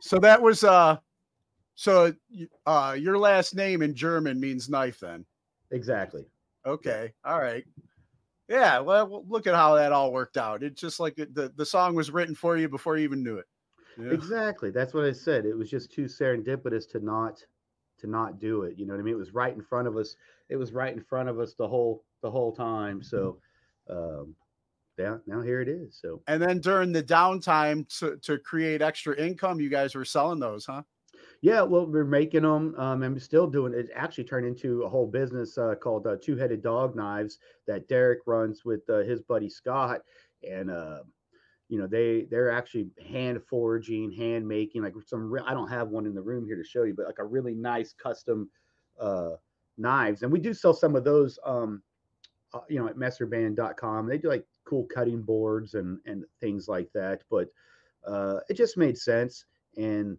So that was uh so uh your last name in German means knife, then? Exactly. Okay. All right. Yeah, well, look at how that all worked out. It's just like the the song was written for you before you even knew it. Yeah. Exactly. That's what I said. It was just too serendipitous to not to not do it. You know what I mean? It was right in front of us. It was right in front of us the whole the whole time. So um yeah, now here it is. So, and then during the downtime to, to create extra income, you guys were selling those, huh? Yeah, well, we're making them um, and we're still doing it. Actually turned into a whole business uh, called uh, Two Headed Dog Knives that Derek runs with uh, his buddy Scott. And, uh, you know, they, they're actually hand forging, hand making, like some, re- I don't have one in the room here to show you, but like a really nice custom uh, knives, and we do sell some of those, um, uh, you know, at messer band dot com. They do like cool cutting boards and and things like that. But uh, it just made sense. And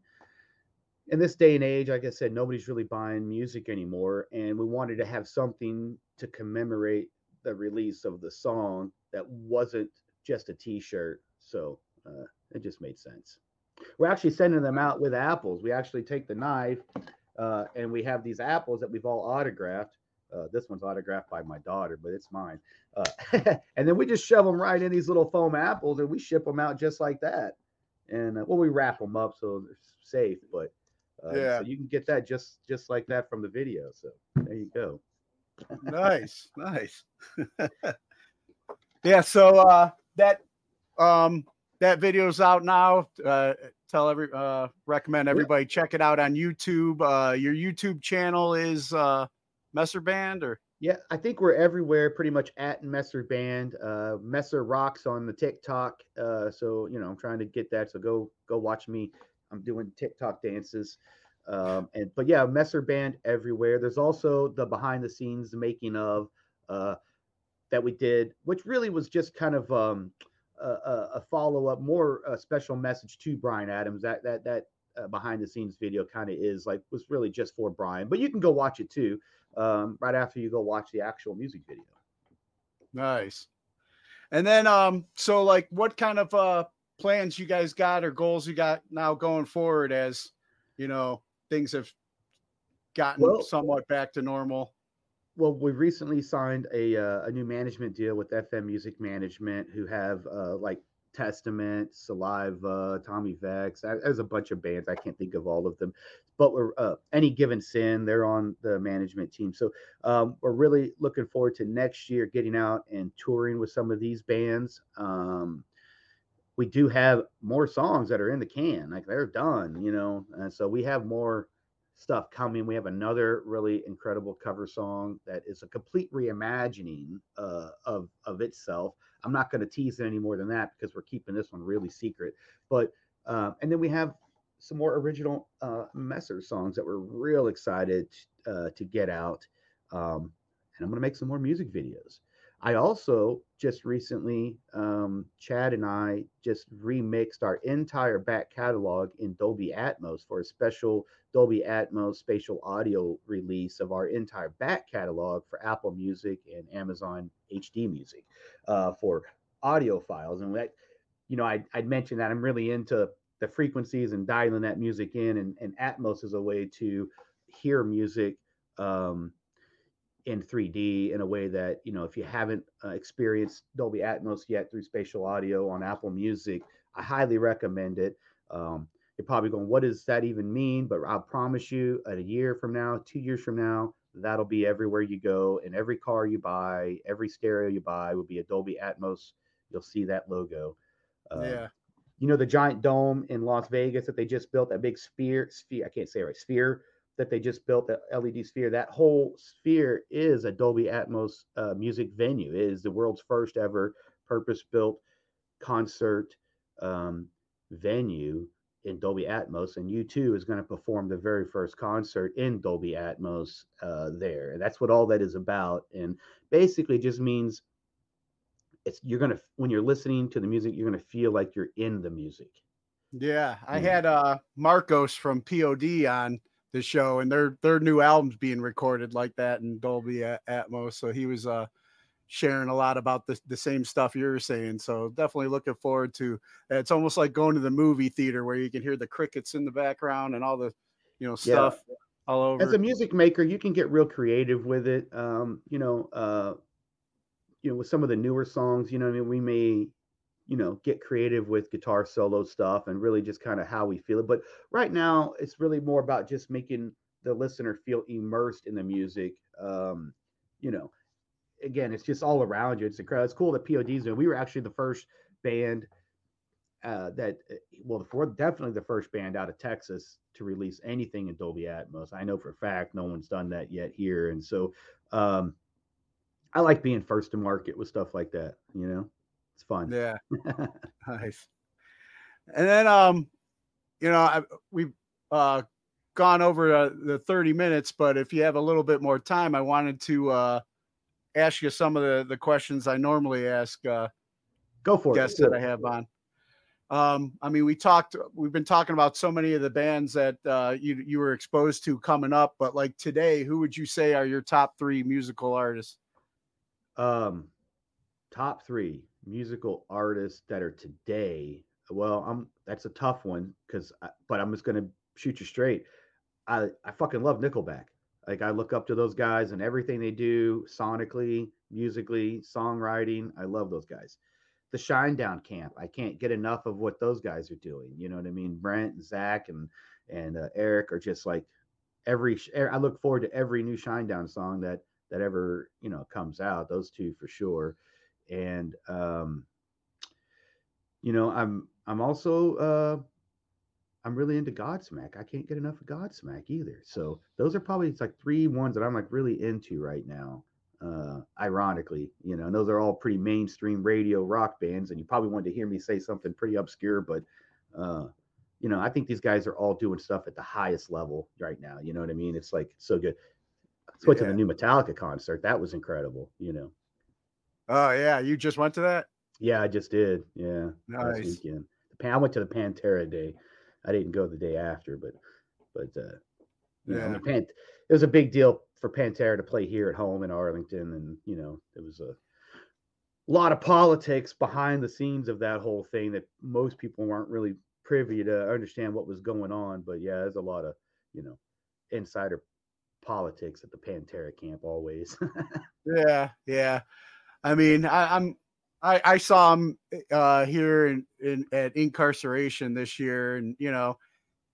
in this day and age, like I said, nobody's really buying music anymore, and we wanted to have something to commemorate the release of the song that wasn't just a T-shirt. So uh, it just made sense. We're actually sending them out with apples. We actually take the knife uh, and we have these apples that we've all autographed. Uh, this one's autographed by my daughter, but it's mine. Uh, and then we just shove them right in these little foam apples, and we ship them out just like that. And uh, well, we wrap them up so they're safe, but uh, yeah. So you can get that just, just like that from the video. So there you go. Nice. Nice. Yeah. So uh, that, um, that video's out now. Uh, tell every uh, recommend everybody yeah. check it out on YouTube. Uh, your YouTube channel is uh, Messer Band, or yeah, I think we're everywhere pretty much at Messer Band. Uh, Messer Rocks on the TikTok. Uh, so you know, I'm trying to get that. So go go watch me. I'm doing TikTok dances. Um, and but yeah, Messer Band everywhere. There's also the behind the scenes, the making of uh, that we did, which really was just kind of. Um, A, a follow-up, more a special message to Brian Adams. That that that uh, behind-the-scenes video kind of is like was really just for Brian, but you can go watch it too um, right after you go watch the actual music video. Nice. And then, um, so like, what kind of uh, plans you guys got or goals you got now going forward? As you know, things have gotten well, somewhat back to normal. Well, we recently signed a uh, a new management deal with F M Music Management, who have uh, like Testament, Saliva, Tommy Vex. I, there's a bunch of bands. I can't think of all of them, but we're uh, Any Given Sin. They're on the management team, so um, we're really looking forward to next year getting out and touring with some of these bands. Um, we do have more songs that are in the can, like they're done, you know, and so we have more stuff coming. We have another really incredible cover song that is a complete reimagining uh, of of itself. I'm not going to tease it any more than that because we're keeping this one really secret. But uh, and then we have some more original uh, Messer songs that we're real excited uh, to get out. Um, and I'm going to make some more music videos. I also just recently, um, Chad and I just remixed our entire back catalog in Dolby Atmos for a special Dolby Atmos spatial audio release of our entire back catalog for Apple Music and Amazon H D Music uh, for audio files. And that, you know, I, I'd mentioned that I'm really into the frequencies and dialing that music in, and, and Atmos is a way to hear music um, in three D in a way that, you know, if you haven't uh, experienced Dolby Atmos yet through spatial audio on Apple Music, I highly recommend it. Um, you're probably going, what does that even mean? But I promise you, at a year from now, two years from now, that'll be everywhere you go, and every car you buy, every stereo you buy will be a Dolby Atmos. You'll see that logo. Uh, yeah. You know, the giant dome in Las Vegas that they just built, that big sphere, sphere, I can't say it right, sphere, that they just built, the L E D sphere, that whole sphere is a Dolby Atmos uh, music venue. It is the world's first ever purpose-built concert um, venue in Dolby Atmos, and U two is going to perform the very first concert in Dolby Atmos uh, there. And that's what all that is about, and basically just means it's you're going to, when you're listening to the music, you're going to feel like you're in the music. Yeah, I mm. had uh, Marcos from P O D on the show, and their their new album's being recorded like that in Dolby Atmos. So he was uh, sharing a lot about the, the same stuff you were saying. So definitely looking forward to. It's almost like going to the movie theater where you can hear the crickets in the background and all the, you know, stuff yeah. all over. As a music maker, you can get real creative with it. Um, you know, uh, you know, with some of the newer songs, you know, I mean, we may, you know, get creative with guitar solo stuff and really just kind of how we feel it. But right now it's really more about just making the listener feel immersed in the music. Um, you know, again, it's just all around you. It's incredible. It's cool that P O D's doing. We were actually the first band uh, that, well, we're definitely the first band out of Texas to release anything in Dolby Atmos. I know for a fact no one's done that yet here. And so um, I like being first to market with stuff like that, you know? It's fun. Yeah. Nice. And then, um, you know, I, we, uh, gone over uh, the thirty minutes, but if you have a little bit more time, I wanted to uh, ask you some of the, the questions I normally ask uh, Go for guests it. that I have on. Um, I mean, we talked, we've been talking about so many of the bands that uh, you, you were exposed to coming up, but like today, who would you say are your top three musical artists? Um, top three musical artists that are today. Well, I'm, that's a tough one. Cause, I, but I'm just going to shoot you straight. I, I fucking love Nickelback. Like, I look up to those guys and everything they do sonically, musically, songwriting. I love those guys. The Shinedown camp. I can't get enough of what those guys are doing. You know what I mean? Brent and Zach and, and uh, Eric are just like every, I look forward to every new Shinedown song that, that ever, you know, comes out. Those two for sure. And, um, you know, I'm, I'm also, uh, I'm really into Godsmack. I can't get enough of Godsmack either. So those are probably, it's like three ones that I'm like really into right now. Uh, ironically, you know, and those are all pretty mainstream radio rock bands. And you probably wanted to hear me say something pretty obscure, but, uh, you know, I think these guys are all doing stuff at the highest level right now. You know what I mean? It's like so good. I went yeah. to the new Metallica concert. That was incredible, you know. Oh, yeah. You just went to that? Yeah, I just did. Yeah. Nice. Last weekend. I went to the Pantera day. I didn't go the day after, but, but, uh, you yeah. know, Pant- it was a big deal for Pantera to play here at home in Arlington. And, you know, there was a lot of politics behind the scenes of that whole thing that most people weren't really privy to understand what was going on. But yeah, there's a lot of, you know, insider politics at the Pantera camp always. yeah. Yeah. I mean, I, I'm, I, I saw him uh, here in, in at Incarceration this year, and you know,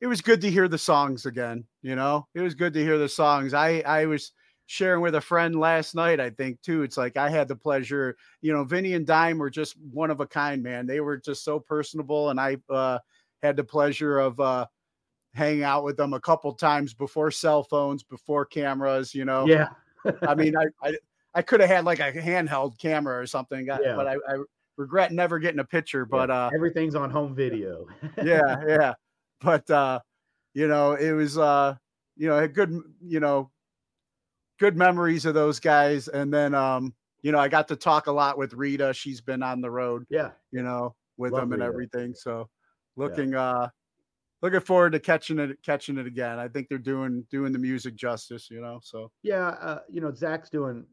it was good to hear the songs again. You know, it was good to hear the songs. I, I was sharing with a friend last night, I think too. It's like I had the pleasure. You know, Vinny and Dime were just one of a kind, man. They were just so personable, and I uh, had the pleasure of uh, hanging out with them a couple times before cell phones, before cameras. You know, yeah. I mean, I. I I could have had like a handheld camera or something, yeah. but I, I regret never getting a picture, but, yeah. uh, everything's on home video. yeah. Yeah. But, uh, you know, it was, uh, you know, a good, you know, good memories of those guys. And then, um, you know, I got to talk a lot with Rita. She's been on the road, yeah, you know, with Love them Rita. and everything. So looking, yeah. uh, looking forward to catching it, catching it again. I think they're doing, doing the music justice, you know? So, yeah. Uh, you know, Zach's doing,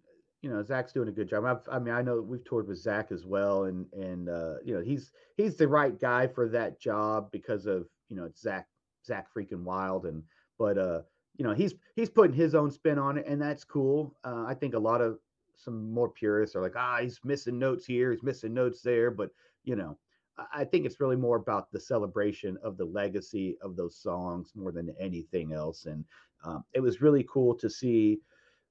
You know, Zach's doing a good job. I've, I mean, I know we've toured with Zach as well, and and uh, you know, he's he's the right guy for that job because of you know it's Zach Zach freaking Wild, and but uh, you know, he's he's putting his own spin on it, and that's cool. Uh, I think a lot of some more purists are like, ah, he's missing notes here, he's missing notes there, but you know, I, I think it's really more about the celebration of the legacy of those songs more than anything else, and um, it was really cool to see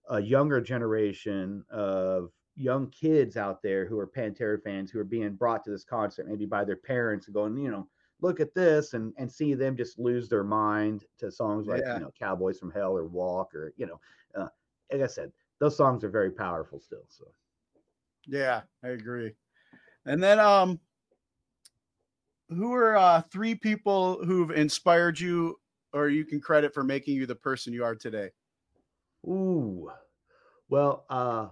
a younger generation of young kids out there who are Pantera fans who are being brought to this concert, maybe by their parents, and going, you know, look at this, and, and see them just lose their mind to songs like, yeah. you know, Cowboys from Hell or Walk, or, you know, uh, like I said, those songs are very powerful still. So. Yeah, I agree. And then, um, who are uh, three people who've inspired you or you can credit for making you the person you are today? Ooh, well, uh,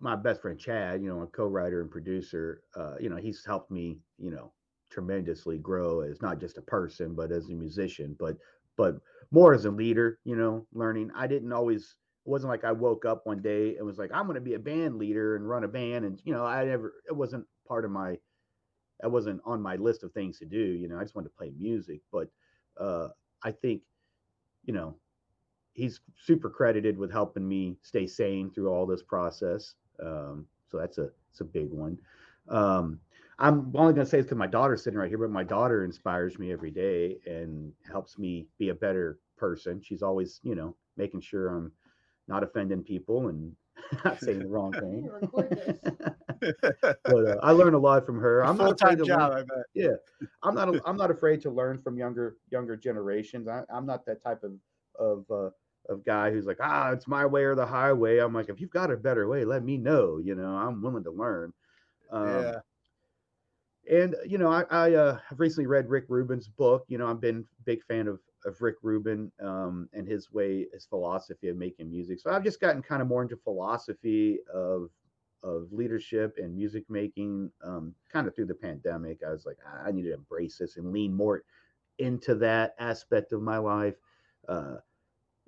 my best friend, Chad, you know, a co-writer and producer, uh, you know, he's helped me, you know, tremendously grow as not just a person, but as a musician, but, but more as a leader, you know, learning. I didn't always, it wasn't like I woke up one day and was like, I'm going to be a band leader and run a band. And, you know, I never, it wasn't part of my, that wasn't on my list of things to do. You know, I just wanted to play music, but, uh, I think, you know, he's super credited with helping me stay sane through all this process. Um, so that's a, it's a big one. Um, I'm only going to say it's because my daughter's sitting right here, but my daughter inspires me every day and helps me be a better person. She's always, you know, making sure I'm not offending people and not saying the wrong thing. but uh, I learn a lot from her. I'm not afraid to job, learn. I bet. Yeah. I'm not, a, I'm not afraid to learn from younger, younger generations. I, I'm not that type of, of, uh, of guy who's like, ah, it's my way or the highway. I'm like, if you've got a better way, let me know, you know, I'm willing to learn. Um, yeah. And, you know, I, I, uh, have recently read Rick Rubin's book. You know, I've been a big fan of, of Rick Rubin um, and his way, his philosophy of making music. So I've just gotten kind of more into philosophy of of leadership and music making. Um, kind of through the pandemic, I was like, I need to embrace this and lean more into that aspect of my life. Uh,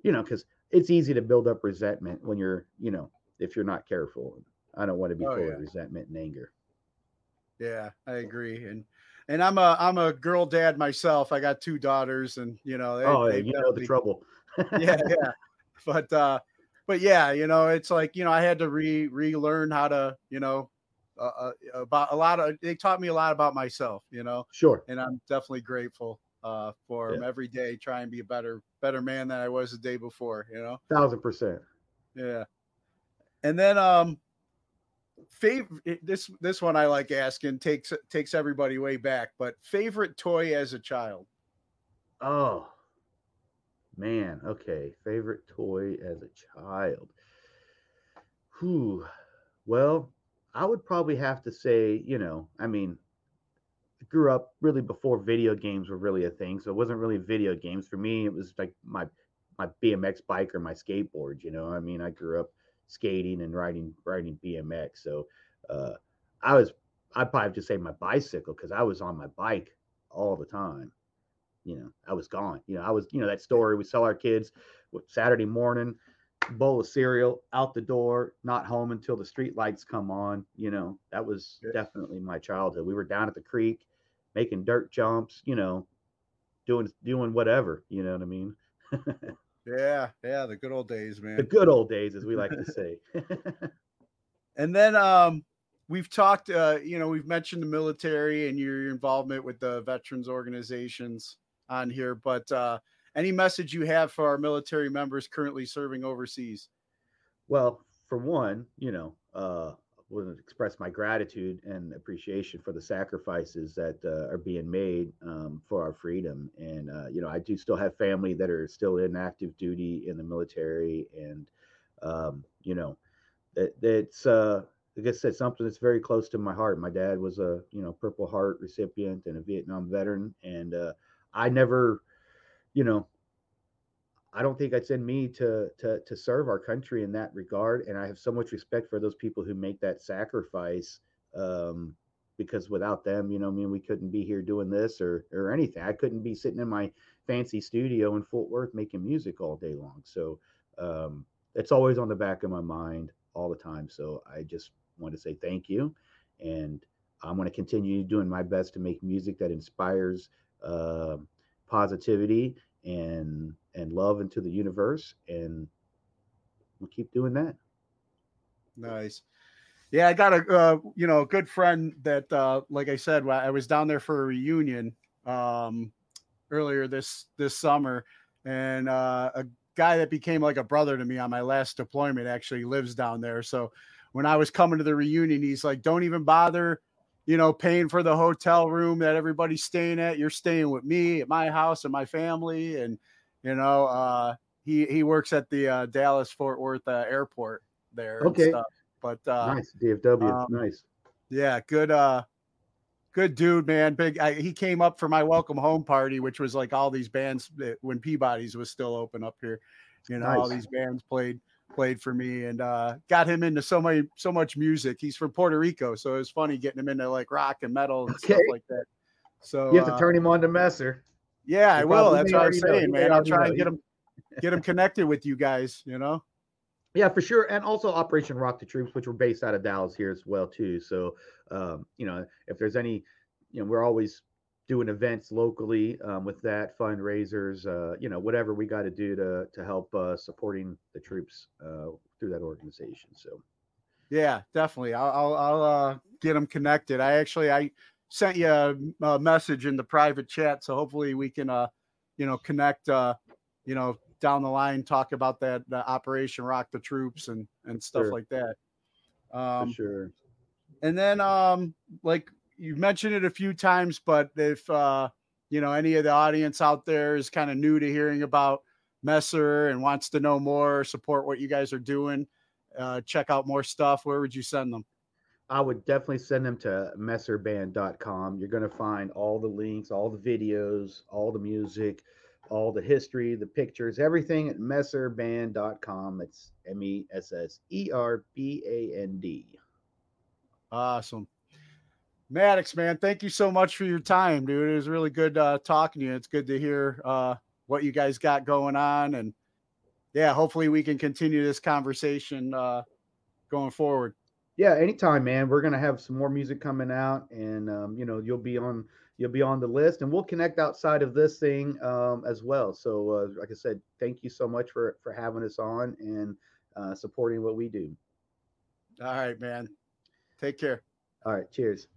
you know, because it's easy to build up resentment when you're, you know, if you're not careful. I don't want to be oh, full yeah. of resentment and anger. Yeah, I agree. And and I'm a I'm a girl dad myself. I got two daughters, and you know, they, oh, they you know the trouble. yeah, yeah. But uh, but yeah, you know, it's like, you know, I had to re relearn how to, you know, uh, about a lot of. They taught me a lot about myself, you know. Sure. And I'm definitely grateful uh, for yeah. them every day. Try and be a better better man than I was the day before, you know. Thousand percent. Yeah. And then um. Favorite this this one I like asking takes takes everybody way back, but favorite toy as a child. Oh man, okay. Favorite toy as a child. Whew. Well, I would probably have to say, you know, I mean, I grew up really before video games were really a thing, so it wasn't really video games for me. It was like my my B M X bike or my skateboard. You know, I mean, I grew up skating and riding riding B M X, so uh I was I'd probably just say my bicycle, because I was on my bike all the time. You know, I was gone. You know, I was, you know, that story we sell our kids with Saturday morning, bowl of cereal, out the door, not home until the street lights come on. You know, that was yeah. definitely my childhood. We were down at the creek making dirt jumps, you know, doing doing whatever, you know what I mean? Yeah, yeah, the good old days, man. The good old days, as we like to say. And then um, we've talked, uh, you know, we've mentioned the military and your, your involvement with the veterans organizations on here. But uh, any message you have for our military members currently serving overseas? Well, for one, you know, uh, I want to express my gratitude and appreciation for the sacrifices that uh, are being made um, for our freedom. And, uh, you know, I do still have family that are still in active duty in the military. And, um, you know, that that's, uh, like I said, something that's very close to my heart. My dad was a, you know, Purple Heart recipient and a Vietnam veteran. And uh, I never, you know, I don't think it's in me to, to to serve our country in that regard. And I have so much respect for those people who make that sacrifice, um, because without them, you know, I mean, we couldn't be here doing this or or anything. I couldn't be sitting in my fancy studio in Fort Worth making music all day long. So um, it's always on the back of my mind all the time. So I just want to say thank you. And I'm going to continue doing my best to make music that inspires uh, positivity and and love into the universe, and we'll keep doing that. Nice. Yeah, I got a uh, you know, good friend that uh like I said, I was down there for a reunion um earlier this this summer, and uh a guy that became like a brother to me on my last deployment actually lives down there. So when I was coming to the reunion, he's like, don't even bother, you know, paying for the hotel room that everybody's staying at. You're staying with me at my house and my family. And, you know, uh, he, he works at the uh, Dallas Fort Worth uh, airport there. Okay. And stuff. But uh, nice. D F W. Um, nice. Yeah. Good. Uh, good dude, man. Big. I, he came up for my welcome home party, which was like all these bands that, when Peabody's was still open up here, you know, nice. All these bands played, played for me, and uh got him into so many so much music. He's from Puerto Rico, so it was funny getting him into like rock and metal and okay. stuff like that. So you have to uh, turn him on to Messer. Yeah, you I will. That's what I'm saying, know. Man. I'll try and get him get him connected with you guys, you know. Yeah, for sure. And also Operation Rock the Troops, which were based out of Dallas here as well too. So um you know, if there's any, you know, we're always doing events locally um, with that, fundraisers, uh, you know, whatever we got to do to to help uh, supporting the troops uh, through that organization. So, yeah, definitely. I'll I'll, I'll uh, get them connected. I actually I sent you a, a message in the private chat, so hopefully we can uh, you know, connect uh, you know, down the line, talk about that, the Operation Rock the Troops and and stuff sure. like that. Um, For sure. And then um, like. You've mentioned it a few times, but if, uh, you know, any of the audience out there is kind of new to hearing about Messer and wants to know more, support what you guys are doing, uh, check out more stuff, where would you send them? I would definitely send them to messer band dot com. You're going to find all the links, all the videos, all the music, all the history, the pictures, everything at messer band dot com. It's M E S S E R B A N D. Awesome. Maddox, man, thank you so much for your time, dude. It was really good uh, talking to you. It's good to hear uh, what you guys got going on. And, yeah, hopefully we can continue this conversation uh, going forward. Yeah, anytime, man. We're going to have some more music coming out, and, um, you know, you'll be on you'll be on the list, and we'll connect outside of this thing um, as well. So, uh, like I said, thank you so much for, for having us on and uh, supporting what we do. All right, man. Take care. All right. Cheers.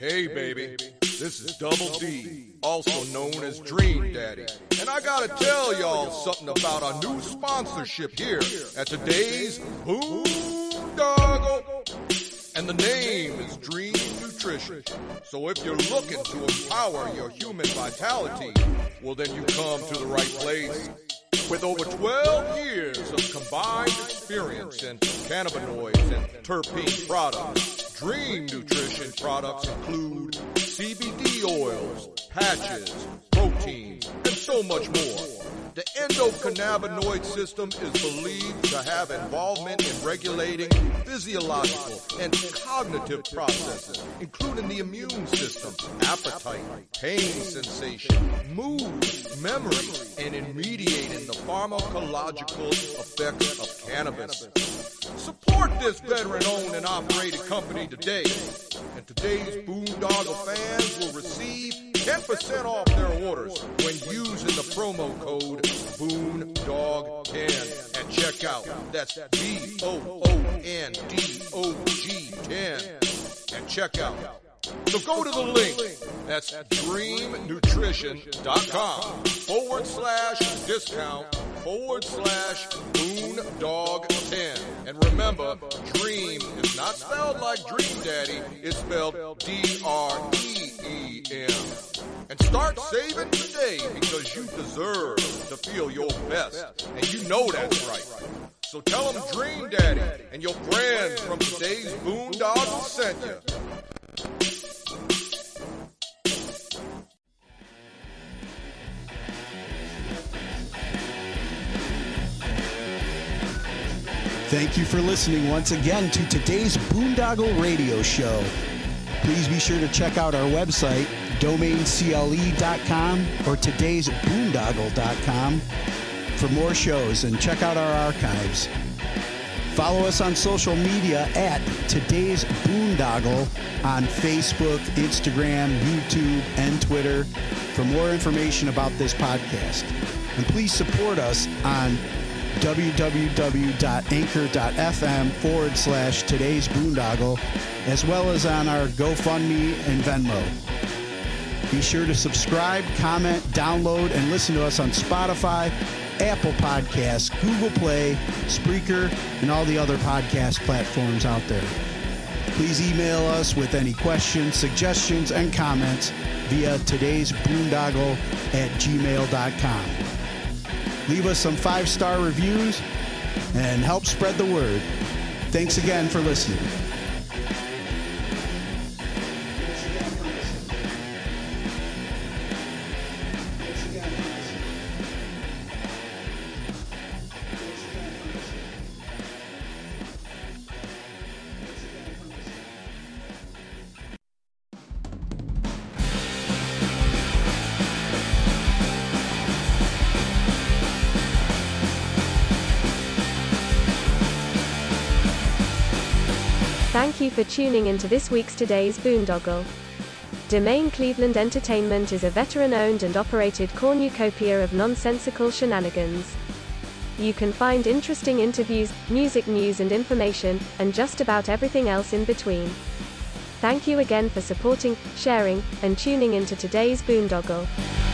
Hey, baby. Hey, baby. This is Double D, also known as Dream Daddy. And I gotta tell y'all something about our new sponsorship here at Today's Boondoggle. And the name is Dream Nutrition. So if you're looking to empower your human vitality, well then you come to the right place. With over twelve years of combined experience in cannabinoids and terpene products, Dream Nutrition products include C B D oils, patches, protein, and so much more. The endocannabinoid system is believed to have involvement in regulating physiological and cognitive processes, including the immune system, appetite, pain sensation, mood, memory, and in mediating the pharmacological effects of cannabis. Support this veteran-owned and operated company today, and today's Boondoggle fans will receive ten percent off their orders when using the promo code Boondog ten at checkout. That's B O O N D O G ten at checkout. So go to the link. That's dream nutrition dot com forward slash discount forward slash Boondog ten. And remember, Dream is not spelled like Dream Daddy. It's spelled D R E E M. And start saving today because you deserve to feel your best. And you know that's right. So tell them Dream Daddy and your friends from Today's Boondoggle sent you. Thank you for listening once again to Today's Boondoggle Radio Show. Please be sure to check out our website, domain C L E dot com or todays boondoggle dot com for more shows and check out our archives. Follow us on social media at Today's Boondoggle on Facebook, Instagram, YouTube, and Twitter for more information about this podcast. And please support us on www.anchor.fm forward slash Today's Boondoggle, as well as on our GoFundMe and Venmo. Be sure to subscribe, comment, download, and listen to us on Spotify, Apple Podcasts, Google Play, Spreaker, and all the other podcast platforms out there. Please email us with any questions, suggestions, and comments via todaysboondoggle at gmail dot com. Leave us some five-star reviews and help spread the word. Thanks again for listening. Thank you for tuning into this week's Today's Boondoggle. Domain Cleveland Entertainment is a veteran-owned and operated cornucopia of nonsensical shenanigans. You can find interesting interviews, music news and information, and just about everything else in between. Thank you again for supporting, sharing, and tuning into Today's Boondoggle.